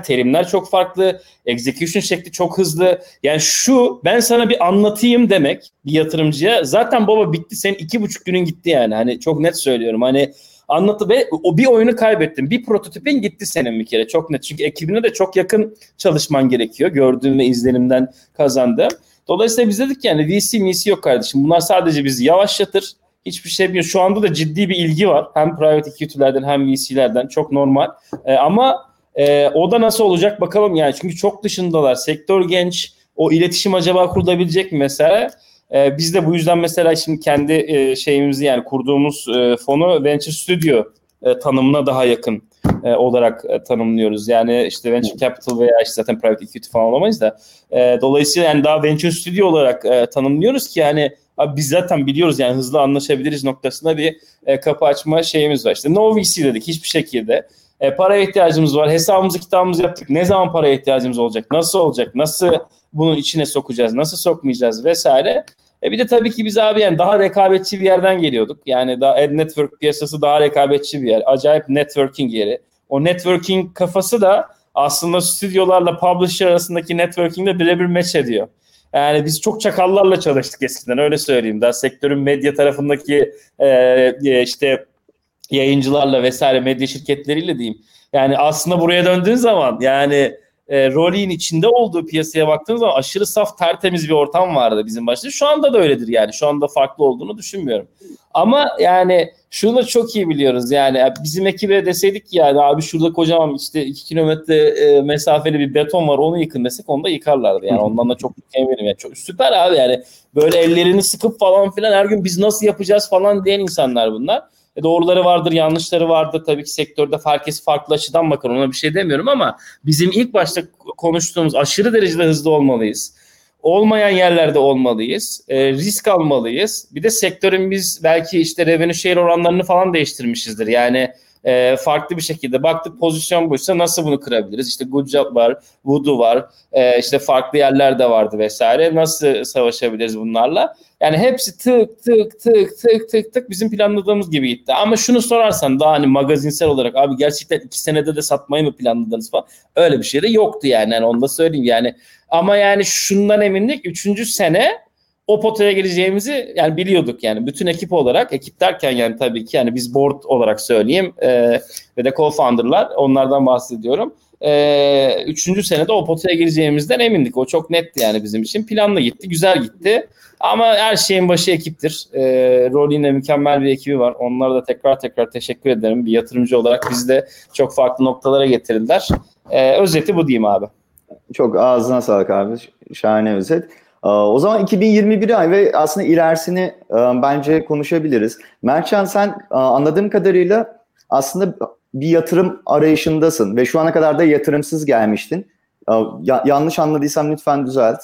terimler çok farklı, execution şekli çok hızlı. Yani şu, ben sana bir anlatayım demek bir yatırımcıya, zaten baba bitti, senin 2,5 günün gitti yani. Hani çok net söylüyorum, hani anlattı ve o bir oyunu kaybettin, bir prototipin gitti senin bir kere, çok net. Çünkü ekibine de çok yakın çalışman gerekiyor, gördüğüm ve izlenimden kazandım. Dolayısıyla biz dedik yani VC yok kardeşim, bunlar sadece bizi yavaşlatır. Hiçbir şey bilmiyor. Şu anda da ciddi bir ilgi var. Hem private equity'lerden hem VC'lerden. Çok normal. Ama o da nasıl olacak bakalım yani. Çünkü çok dışındalar. Sektör genç. O iletişim acaba kurulabilecek mi mesela? Biz de bu yüzden mesela şimdi kendi şeyimizi yani kurduğumuz fonu Venture Studio tanımına daha yakın olarak tanımlıyoruz. Yani işte Venture Capital veya işte zaten private equity falan olamayız da. Dolayısıyla yani daha Venture Studio olarak tanımlıyoruz ki yani abi biz zaten biliyoruz yani hızlı anlaşabiliriz noktasında bir kapı açma şeyimiz var. İşte no VC dedik hiçbir şekilde. Paraya ihtiyacımız var. Hesabımızı kitabımızı yaptık. Ne zaman paraya ihtiyacımız olacak? Nasıl olacak? Nasıl bunun içine sokacağız? Nasıl sokmayacağız? Vesaire. Bir de tabii ki biz abi yani daha rekabetçi bir yerden geliyorduk. Yani daha ad network piyasası daha rekabetçi bir yer. Acayip networking yeri. O networking kafası da aslında stüdyolarla publisher arasındaki networking'de birebir match ediyor. Yani biz çok çakallarla çalıştık eskiden, öyle söyleyeyim. Daha sektörün medya tarafındaki işte yayıncılarla vesaire medya şirketleriyle diyeyim. Yani aslında buraya döndüğün zaman yani Rollic'in içinde olduğu piyasaya baktığınız zaman aşırı saf tertemiz bir ortam vardı bizim başta. Şu anda da öyledir yani. Şu anda farklı olduğunu düşünmüyorum. Ama yani şunu da çok iyi biliyoruz yani bizim ekibe deseydik ki yani abi şurada kocaman işte 2 kilometre mesafeli bir beton var onu yıkın desek onu da yıkarlardı yani ondan da çok eminim yani çok süper abi yani böyle ellerini sıkıp falan filan her gün biz nasıl yapacağız falan diyen insanlar bunlar. Doğruları vardır, yanlışları vardır. Tabii ki sektörde herkes farklı açıdan bakar. Ona bir şey demiyorum ama bizim ilk başta konuştuğumuz aşırı derecede hızlı olmalıyız. Olmayan yerlerde olmalıyız. Risk almalıyız. Bir de sektörün biz belki işte revenue share oranlarını falan değiştirmişizdir. Yani farklı bir şekilde baktık pozisyon buysa nasıl bunu kırabiliriz? İşte Gutschaf var, Voodoo var, işte farklı yerler de vardı vesaire. Nasıl savaşabiliriz bunlarla? Yani hepsi tık tık bizim planladığımız gibi gitti. Ama şunu sorarsan daha hani magazinsel olarak abi gerçekten 2 senede de satmayı mı planladınız falan? Öyle bir şey de yoktu yani. Yani onu da söyleyeyim yani. Ama yani şundan emindik 3. sene o potaya gireceğimizi yani biliyorduk yani bütün ekip olarak, ekip derken yani tabii ki yani biz board olarak söyleyeyim ve de co-founder'lar onlardan bahsediyorum. 3. senede o potaya gireceğimizden emindik. O çok netti yani bizim için. Planla gitti, güzel gitti. Ama her şeyin başı ekiptir. Rolli'nin mükemmel bir ekibi var. Onlara da tekrar teşekkür ederim. Bir yatırımcı olarak bizi de çok farklı noktalara getirdiler. Özeti bu diyeyim abi. Çok ağzına sağlık abi. Şahane özet. O zaman 2021 ay ve aslında ilerisini bence konuşabiliriz. Mertcan, sen anladığım kadarıyla aslında bir yatırım arayışındasın ve şu ana kadar da yatırımsız gelmiştin. Yanlış anladıysam lütfen düzelt.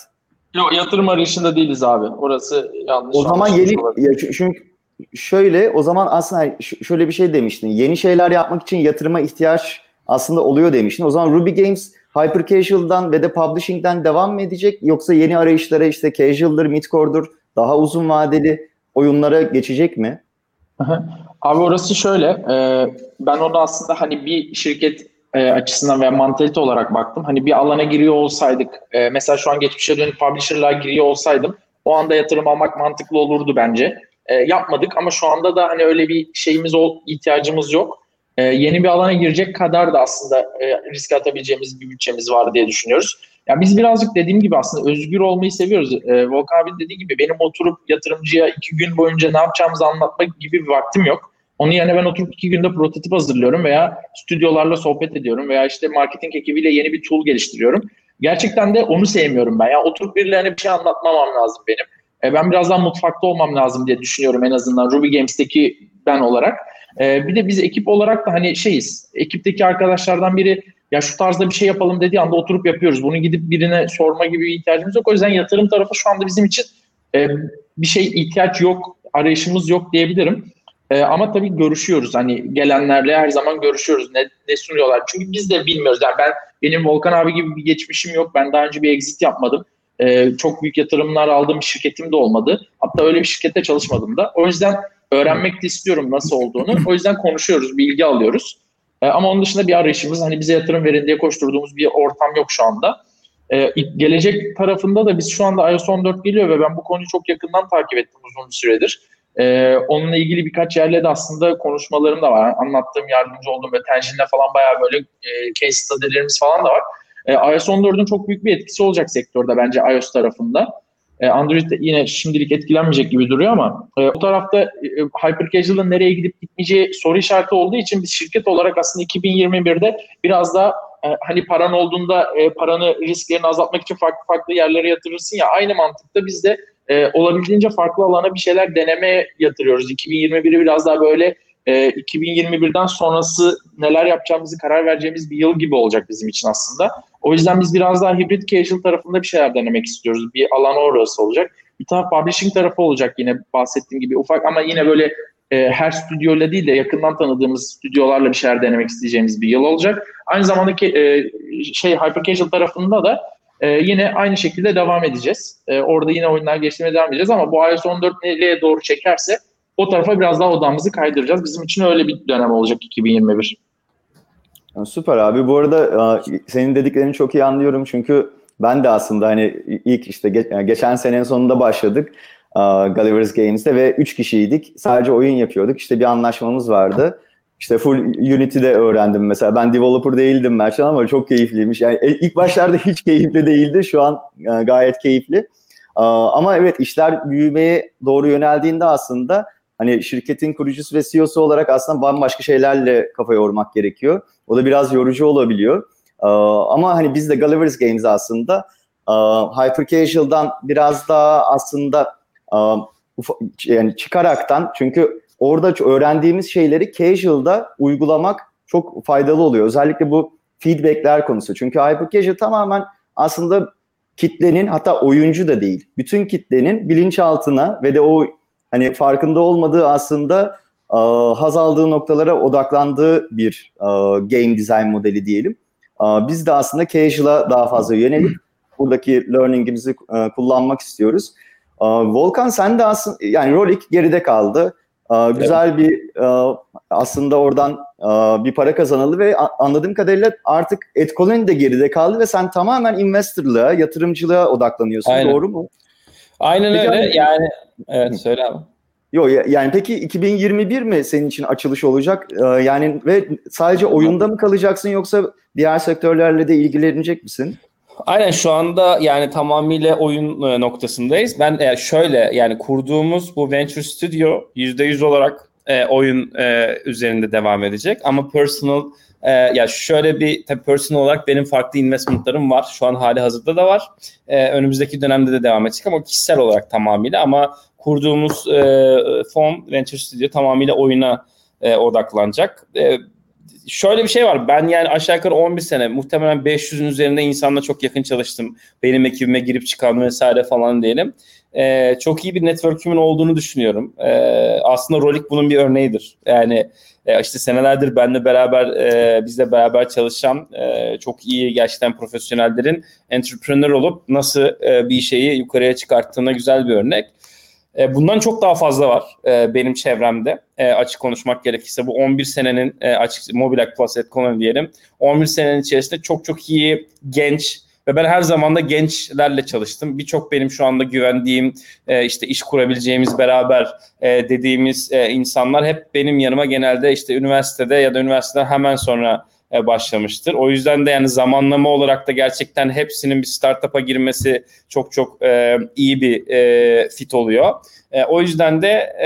Yok, yatırım arayışında değiliz abi. Orası yanlış. O zaman şöyle bir şey demiştin. Yeni şeyler yapmak için yatırıma ihtiyaç aslında oluyor demiştin. O zaman Ruby Games Hyper Casual'dan ve de Publishing'den devam mı edecek? Yoksa yeni arayışlara işte Casual'dır, Midcore'dur, daha uzun vadeli oyunlara geçecek mi? Abi orası şöyle, ben orada aslında hani bir şirket açısından veya mantalite olarak baktım. Hani bir alana giriyor olsaydık, mesela şu an geçmişe dönüp publisher'lığa giriyor olsaydım, o anda yatırım almak mantıklı olurdu bence. Yapmadık ama şu anda da hani öyle bir şeyimiz, ihtiyacımız yok. Yeni bir alana girecek kadar da aslında riske atabileceğimiz bir bütçemiz var diye düşünüyoruz. Yani biz birazcık dediğim gibi aslında özgür olmayı seviyoruz. Volkan abi dediği gibi benim oturup yatırımcıya 2 gün boyunca ne yapacağımızı anlatmak gibi bir vaktim yok. Onun yerine ben oturup 2 günde prototip hazırlıyorum veya stüdyolarla sohbet ediyorum veya işte marketing ekibiyle yeni bir tool geliştiriyorum. Gerçekten de onu sevmiyorum ben. Yani oturup birilerine bir şey anlatmamam lazım benim. Ben birazdan mutfakta olmam lazım diye düşünüyorum en azından Ruby Games'teki ben olarak. Bir de biz ekip olarak da hani şeyiz, ekipteki arkadaşlardan biri ya şu tarzda bir şey yapalım dediği anda oturup yapıyoruz. Bunu gidip birine sorma gibi bir ihtiyacımız yok. O yüzden yatırım tarafı şu anda bizim için bir şey ihtiyaç yok, arayışımız yok diyebilirim. Ama tabii görüşüyoruz, hani gelenlerle her zaman görüşüyoruz ne sunuyorlar. Çünkü biz de bilmiyoruz. Yani benim Volkan abi gibi bir geçmişim yok. Ben daha önce bir exit yapmadım. Çok büyük yatırımlar aldığım bir şirketim de olmadı. Hatta öyle bir şirkette çalışmadım da. O yüzden öğrenmek de istiyorum nasıl olduğunu. O yüzden konuşuyoruz, bilgi alıyoruz. Ama onun dışında bir arayışımız, hani bize yatırım verin diye koşturduğumuz bir ortam yok şu anda. Gelecek tarafında da biz şu anda iOS 14 geliyor ve ben bu konuyu çok yakından takip ettim uzun bir süredir. Onunla ilgili birkaç yerle de aslında konuşmalarım da var. Yani anlattığım, yardımcı olduğum ve Tenjin'le falan bayağı böyle case study'lerimiz falan da var. iOS 14'ün çok büyük bir etkisi olacak sektörde bence iOS tarafında. Android yine şimdilik etkilenmeyecek gibi duruyor ama o tarafta hyper-casual'ın nereye gidip gitmeyeceği soru işareti olduğu için biz şirket olarak aslında 2021'de biraz daha hani paran olduğunda paranı, risklerini azaltmak için farklı farklı yerlere yatırırsın ya, aynı mantıkta biz de olabildiğince farklı alana bir şeyler denemeye yatırıyoruz. 2021'i biraz daha böyle 2021'den sonrası neler yapacağımızı karar vereceğimiz bir yıl gibi olacak bizim için aslında. O yüzden biz biraz daha hybrid casual tarafında bir şeyler denemek istiyoruz. Bir alan orası olacak. Bir taraf publishing tarafı olacak yine bahsettiğim gibi ufak ama yine böyle her stüdyoyla değil de yakından tanıdığımız stüdyolarla bir şeyler denemek isteyeceğimiz bir yıl olacak. Aynı zamanda hyper casual tarafında da yine aynı şekilde devam edeceğiz. Orada yine oyunlar geliştirmeye devam edeceğiz ama bu iOS 14 nereye doğru çekerse o tarafa biraz daha odamızı kaydıracağız. Bizim için öyle bir dönem olacak 2021. Süper abi. Bu arada senin dediklerini çok iyi anlıyorum. Çünkü ben de aslında hani ilk işte geçen senenin sonunda başladık Gulliver's Games'te ve 3 kişiydik. Sadece oyun yapıyorduk. İşte bir anlaşmamız vardı. İşte full Unity'de öğrendim mesela. Ben developer değildim Mertcan ama çok keyifliymiş. Yani ilk başlarda hiç keyifli değildi. Şu an gayet keyifli. Ama evet, işler büyümeye doğru yöneldiğinde aslında hani şirketin kurucusu ve CEO'su olarak aslında bambaşka şeylerle kafa yormak gerekiyor. O da biraz yorucu olabiliyor. Ama hani biz de Gulliver's Games aslında hyper casual'dan biraz daha aslında yani çıkaraktan, çünkü orada öğrendiğimiz şeyleri casual'da uygulamak çok faydalı oluyor. Özellikle bu feedback'ler konusu. Çünkü hyper casual tamamen aslında kitlenin, hatta oyuncu da değil, bütün kitlenin bilinçaltına ve de o hani farkında olmadığı aslında haz aldığı noktalara odaklandığı bir game design modeli diyelim. Biz de aslında casual'a daha fazla yönelip buradaki learning'imizi kullanmak istiyoruz. Volkan, sen de aslında yani Rollic geride kaldı. Güzel bir aslında oradan bir para kazanıldı ve anladığım kadarıyla artık Ad Colony de geride kaldı ve sen tamamen investorlığa, yatırımcılığa odaklanıyorsun. Aynen. Doğru mu? Aynen peki, öyle. Yani evet, söyle abi. Yok yani peki 2021 mi senin için açılış olacak? Yani ve sadece oyunda mı kalacaksın yoksa diğer sektörlerle de ilgilenecek misin? Aynen, şu anda yani tamamıyla oyun noktasındayız. Ben şöyle, yani kurduğumuz bu Venture Studio %100 olarak oyun üzerinde devam edecek. Ama personal, ya şöyle bir personal olarak benim farklı investmentlarım var. Şu an hali hazırda da var. Önümüzdeki dönemde de devam edecek ama kişisel olarak tamamıyla. Ama kurduğumuz fon Venture Studio tamamıyla oyuna odaklanacak. Şöyle bir şey var. Ben yani aşağı yukarı 11 sene muhtemelen 500'ün üzerinde insanla çok yakın çalıştım. Benim ekibime girip çıkan vesaire falan diyelim. Çok iyi bir network'ümün olduğunu düşünüyorum. Aslında Rollic bunun bir örneğidir. Yani işte senelerdir bizle beraber çalışan çok iyi gerçekten profesyonellerin entrepreneur olup nasıl bir şeyi yukarıya çıkarttığına güzel bir örnek. Bundan çok daha fazla var benim çevremde. Açık konuşmak gerekirse bu 11 senenin açık Mobile Plus Ad Colony diyelim. 11 senenin içerisinde çok çok iyi genç ve ben her zaman da gençlerle çalıştım. Birçok benim şu anda güvendiğim, işte iş kurabileceğimiz beraber dediğimiz insanlar hep benim yanıma genelde işte üniversitede ya da üniversiteden hemen sonra başlamıştır. O yüzden de yani zamanlama olarak da gerçekten hepsinin bir startup'a girmesi çok çok iyi bir fit oluyor. O yüzden de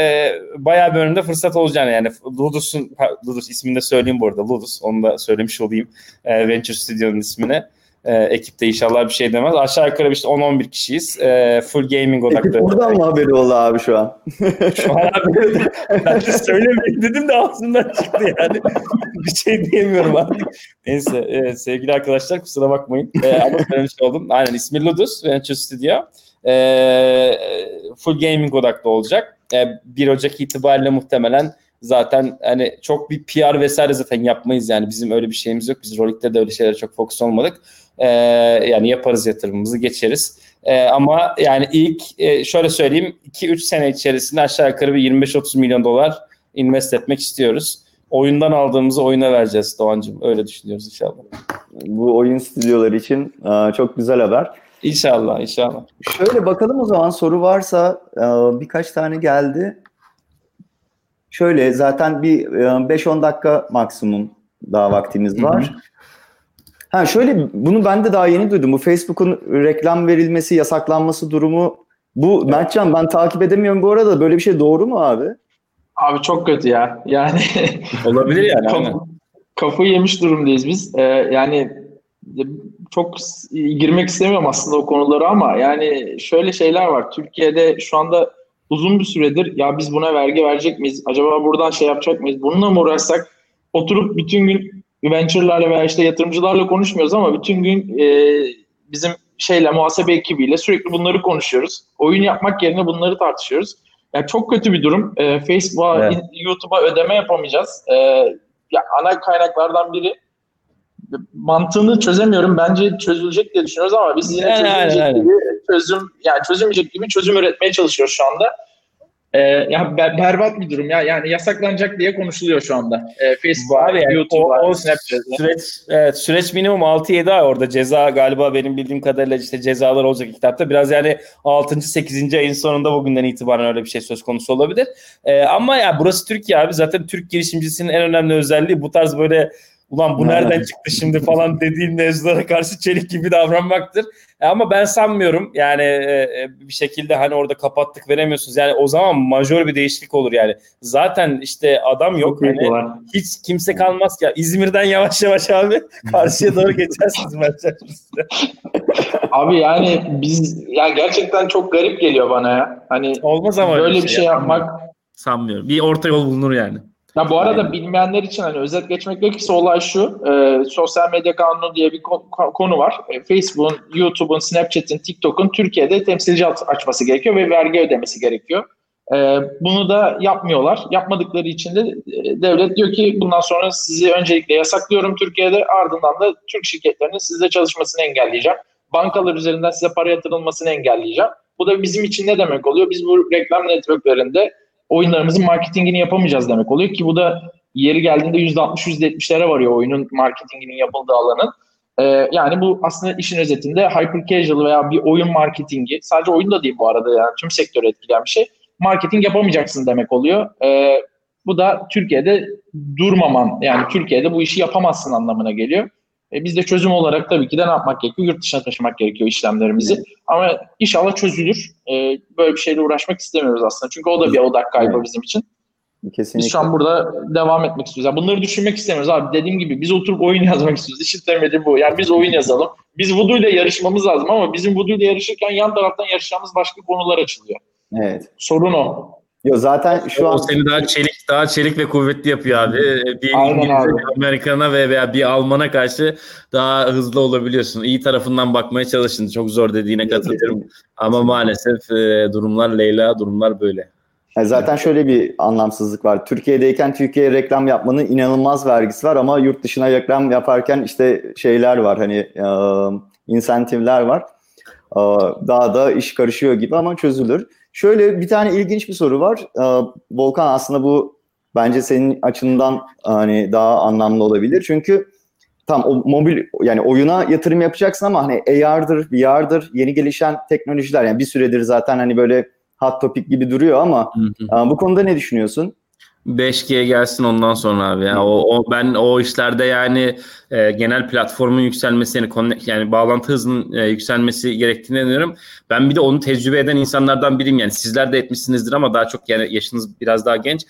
bayağı bir önümde fırsat olacağını yani Ludus ismini de söyleyeyim bu arada. Ludus, onu da söylemiş olayım. Venture Studio'nun ismini. Ekipte inşallah bir şey demez. Aşağı yukarı işte 10-11 kişiyiz. Full gaming odaklı. Ekip buradan mı haberi oldu abi şu an? Şu an abi ben söylemeyeyim dedim de ağzımdan çıktı yani. Bir şey diyemiyorum abi. Neyse sevgili arkadaşlar kusura bakmayın. Ama söylemiş oldum. Aynen ismi Ludus. Çöz Studio. Full gaming odaklı olacak. 1 Ocak itibariyle muhtemelen zaten hani çok bir PR vesaire zaten yapmayız yani. Bizim öyle bir şeyimiz yok. Biz Rollic'te de öyle şeylere çok fokus olmadık. Yani yaparız yatırımımızı, geçeriz. Ama yani ilk şöyle söyleyeyim 2-3 sene içerisinde aşağı yukarı bir $25-30 milyon invest etmek istiyoruz. Oyundan aldığımızı oyuna vereceğiz Doğancığım. Öyle düşünüyoruz inşallah. Bu oyun stüdyoları için çok güzel haber. İnşallah, inşallah. Şöyle bakalım o zaman soru varsa birkaç tane geldi. Şöyle zaten bir 5-10 dakika maksimum daha vaktimiz var. Hı-hı. Ha şöyle bunu ben de daha yeni duydum. Bu Facebook'un reklam verilmesi, yasaklanması durumu. Bu evet. Mertcan ben takip edemiyorum bu arada. Böyle bir şey doğru mu abi? Abi çok kötü ya. Yani olabilir yani. Kafayı yemiş durumdayız biz. Yani çok girmek istemiyorum aslında o konulara ama yani şöyle şeyler var. Türkiye'de şu anda uzun bir süredir ya biz buna vergi verecek miyiz? Acaba buradan şey yapacak mıyız? Bununla mı uğraşsak? Oturup bütün gün venture'larla veya işte yatırımcılarla konuşmuyoruz ama bütün gün bizim muhasebe ekibiyle sürekli bunları konuşuyoruz. Oyun yapmak yerine bunları tartışıyoruz. Yani çok kötü bir durum. Facebook'a, evet. YouTube'a ödeme yapamayacağız. Ya ana kaynaklardan biri. Mantığını çözemiyorum. Bence çözülecek diye düşünüyoruz ama biz yine çözülmeyecek gibi çözüm üretmeye çalışıyoruz şu anda. Ya berbat bir durum ya. Yani yasaklanacak diye konuşuluyor şu anda. Facebook'a, yani YouTube'a, Snapchat'e. Süreç minimum 6-7 ay orada. Ceza galiba benim bildiğim kadarıyla işte cezalar olacak kitapta. Biraz yani 6. 8. ayın sonunda bugünden itibaren öyle bir şey söz konusu olabilir. Ama ya burası Türkiye abi. Zaten Türk girişimcisinin en önemli özelliği bu tarz böyle ulan bu nereden çıktı şimdi falan dediğin mevzulara karşı çelik gibi davranmaktır. Ama ben sanmıyorum yani bir şekilde hani orada kapattık veremiyorsunuz. Yani o zaman majör bir değişiklik olur yani. Zaten işte adam yok. Yani hiç kimse kalmaz ki. İzmir'den yavaş yavaş abi karşıya doğru geçersiniz bence. Abi yani biz ya gerçekten çok garip geliyor bana ya. Hani olmaz ama böyle bir şey yapmak. Sanmıyorum. Bir orta yol bulunur yani. Ya bu arada bilmeyenler için hani özet geçmek gerekirse olay şu, sosyal medya kanunu diye bir konu var. Facebook'un, YouTube'un, Snapchat'in, TikTok'un Türkiye'de temsilci açması gerekiyor ve vergi ödemesi gerekiyor. Bunu da yapmıyorlar. Yapmadıkları için de devlet diyor ki bundan sonra sizi öncelikle yasaklıyorum Türkiye'de, ardından da Türk şirketlerinin sizde çalışmasını engelleyeceğim. Bankalar üzerinden size para yatırılmasını engelleyeceğim. Bu da bizim için ne demek oluyor? Biz bu reklam networklerinde oyunlarımızın marketingini yapamayacağız demek oluyor ki bu da yeri geldiğinde %60-%70'lere varıyor oyunun marketinginin yapıldığı alanın. Yani bu aslında işin özetinde hyper casual veya bir oyun marketingi, sadece oyun da değil bu arada yani tüm sektörü etkileyen bir şey. Marketing yapamayacaksın demek oluyor. Bu da Türkiye'de durmaman yani Türkiye'de bu işi yapamazsın anlamına geliyor. Biz de çözüm olarak tabii ki de ne yapmak gerekiyor? Yurt dışına taşımak gerekiyor işlemlerimizi. Evet. Ama inşallah çözülür. Böyle bir şeyle uğraşmak istemiyoruz aslında. Çünkü o da bir odak kaybı bizim için. Kesinlikle. Biz şu an burada devam etmek istiyoruz. Yani bunları düşünmek istemiyoruz abi. Dediğim gibi biz oturup oyun yazmak istiyoruz. İşin temeli bu. Yani biz oyun yazalım. Biz Voodoo ile yarışmamız lazım ama bizim Voodoo ile yarışırken yan taraftan yarışacağımız başka konular açılıyor. Evet. Sorun o. Yo zaten şu an seni daha çelik ve kuvvetli yapıyor abi. Bir Amerikana veya bir Alman'a karşı daha hızlı olabiliyorsun. İyi tarafından bakmaya çalışın. Çok zor dediğine katılıyorum. Ama maalesef durumlar Leyla, durumlar böyle. Zaten şöyle bir anlamsızlık var. Türkiye'deyken Türkiye'ye reklam yapmanın inanılmaz vergisi var ama yurt dışına reklam yaparken işte şeyler var. Hani insentifler var. Daha da iş karışıyor gibi ama çözülür. Şöyle bir tane ilginç bir soru var. Volkan, aslında bu bence senin açından hani daha anlamlı olabilir. Çünkü tam o mobil, yani oyuna yatırım yapacaksın ama hani AR'dır, VR'dır, yeni gelişen teknolojiler. Yani bir süredir zaten hani böyle hot topic gibi duruyor ama bu konuda ne düşünüyorsun? 5G gelsin ondan sonra abi. Yani ben o işlerde yani genel platformun yükselmesini, yani bağlantı hızının yükselmesi gerektiğini inanıyorum. Ben bir de onu tecrübe eden insanlardan biriyim. Yani sizler de etmişsinizdir ama daha çok yani yaşınız biraz daha genç.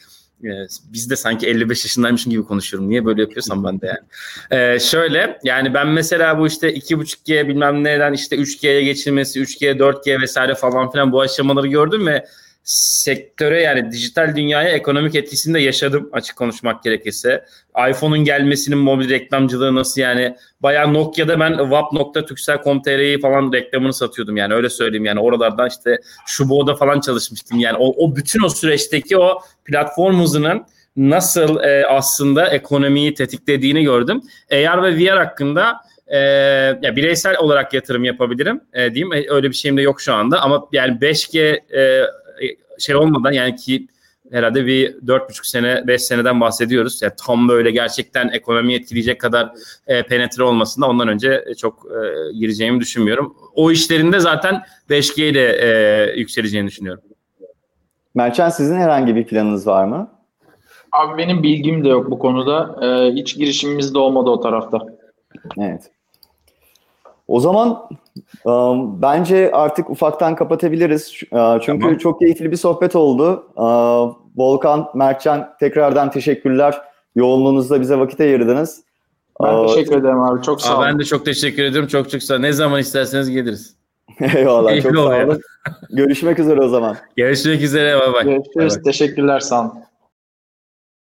Biz de sanki 55 yaşındaymışım gibi konuşuyorum. Niye böyle yapıyorsam ben de yani. Şöyle yani ben mesela bu işte 2.5G bilmem neden işte 3G'ye geçilmesi, 3G, 4G vesaire falan filan bu aşamaları gördüm ve sektöre yani dijital dünyaya ekonomik etkisini de yaşadım açık konuşmak gerekirse. iPhone'un gelmesinin mobil reklamcılığı nasıl yani. Bayağı Nokia'da ben vap.turkcell.com.tr'yi falan reklamını satıyordum yani öyle söyleyeyim yani. Oralardan işte Şubo'da falan çalışmıştım yani. O bütün o süreçteki o platform hızının nasıl aslında ekonomiyi tetiklediğini gördüm. AR ve VR hakkında ya bireysel olarak yatırım yapabilirim diyeyim. Öyle bir şeyim de yok şu anda ama yani 5G şey olmadan yani ki herhalde bir 4,5 sene 5 seneden bahsediyoruz. Yani tam böyle gerçekten ekonomiyi etkileyecek kadar penetre olmasında ondan önce çok gireceğimi düşünmüyorum. O işlerinde zaten 5G ile yükseleceğini düşünüyorum. Mertcan, sizin herhangi bir planınız var mı? Abi benim bilgim de yok bu konuda. Hiç girişimimiz de olmadı o tarafta. Evet. O zaman bence artık ufaktan kapatabiliriz. Çünkü tamam, çok keyifli bir sohbet oldu. Volkan, Mertcan, tekrardan teşekkürler. Yoğunluğunuzda bize vakit ayırdınız. Ben teşekkür ederim abi. Çok sağ olun. Ben de çok teşekkür ederim. Çok sağ olun. Ne zaman isterseniz geliriz. Eyvallah. Keyifli çok sağ olun. Görüşmek üzere o zaman. Görüşmek üzere. Bay bay. Görüşürüz. Bye bye. Teşekkürler. Sağ olun.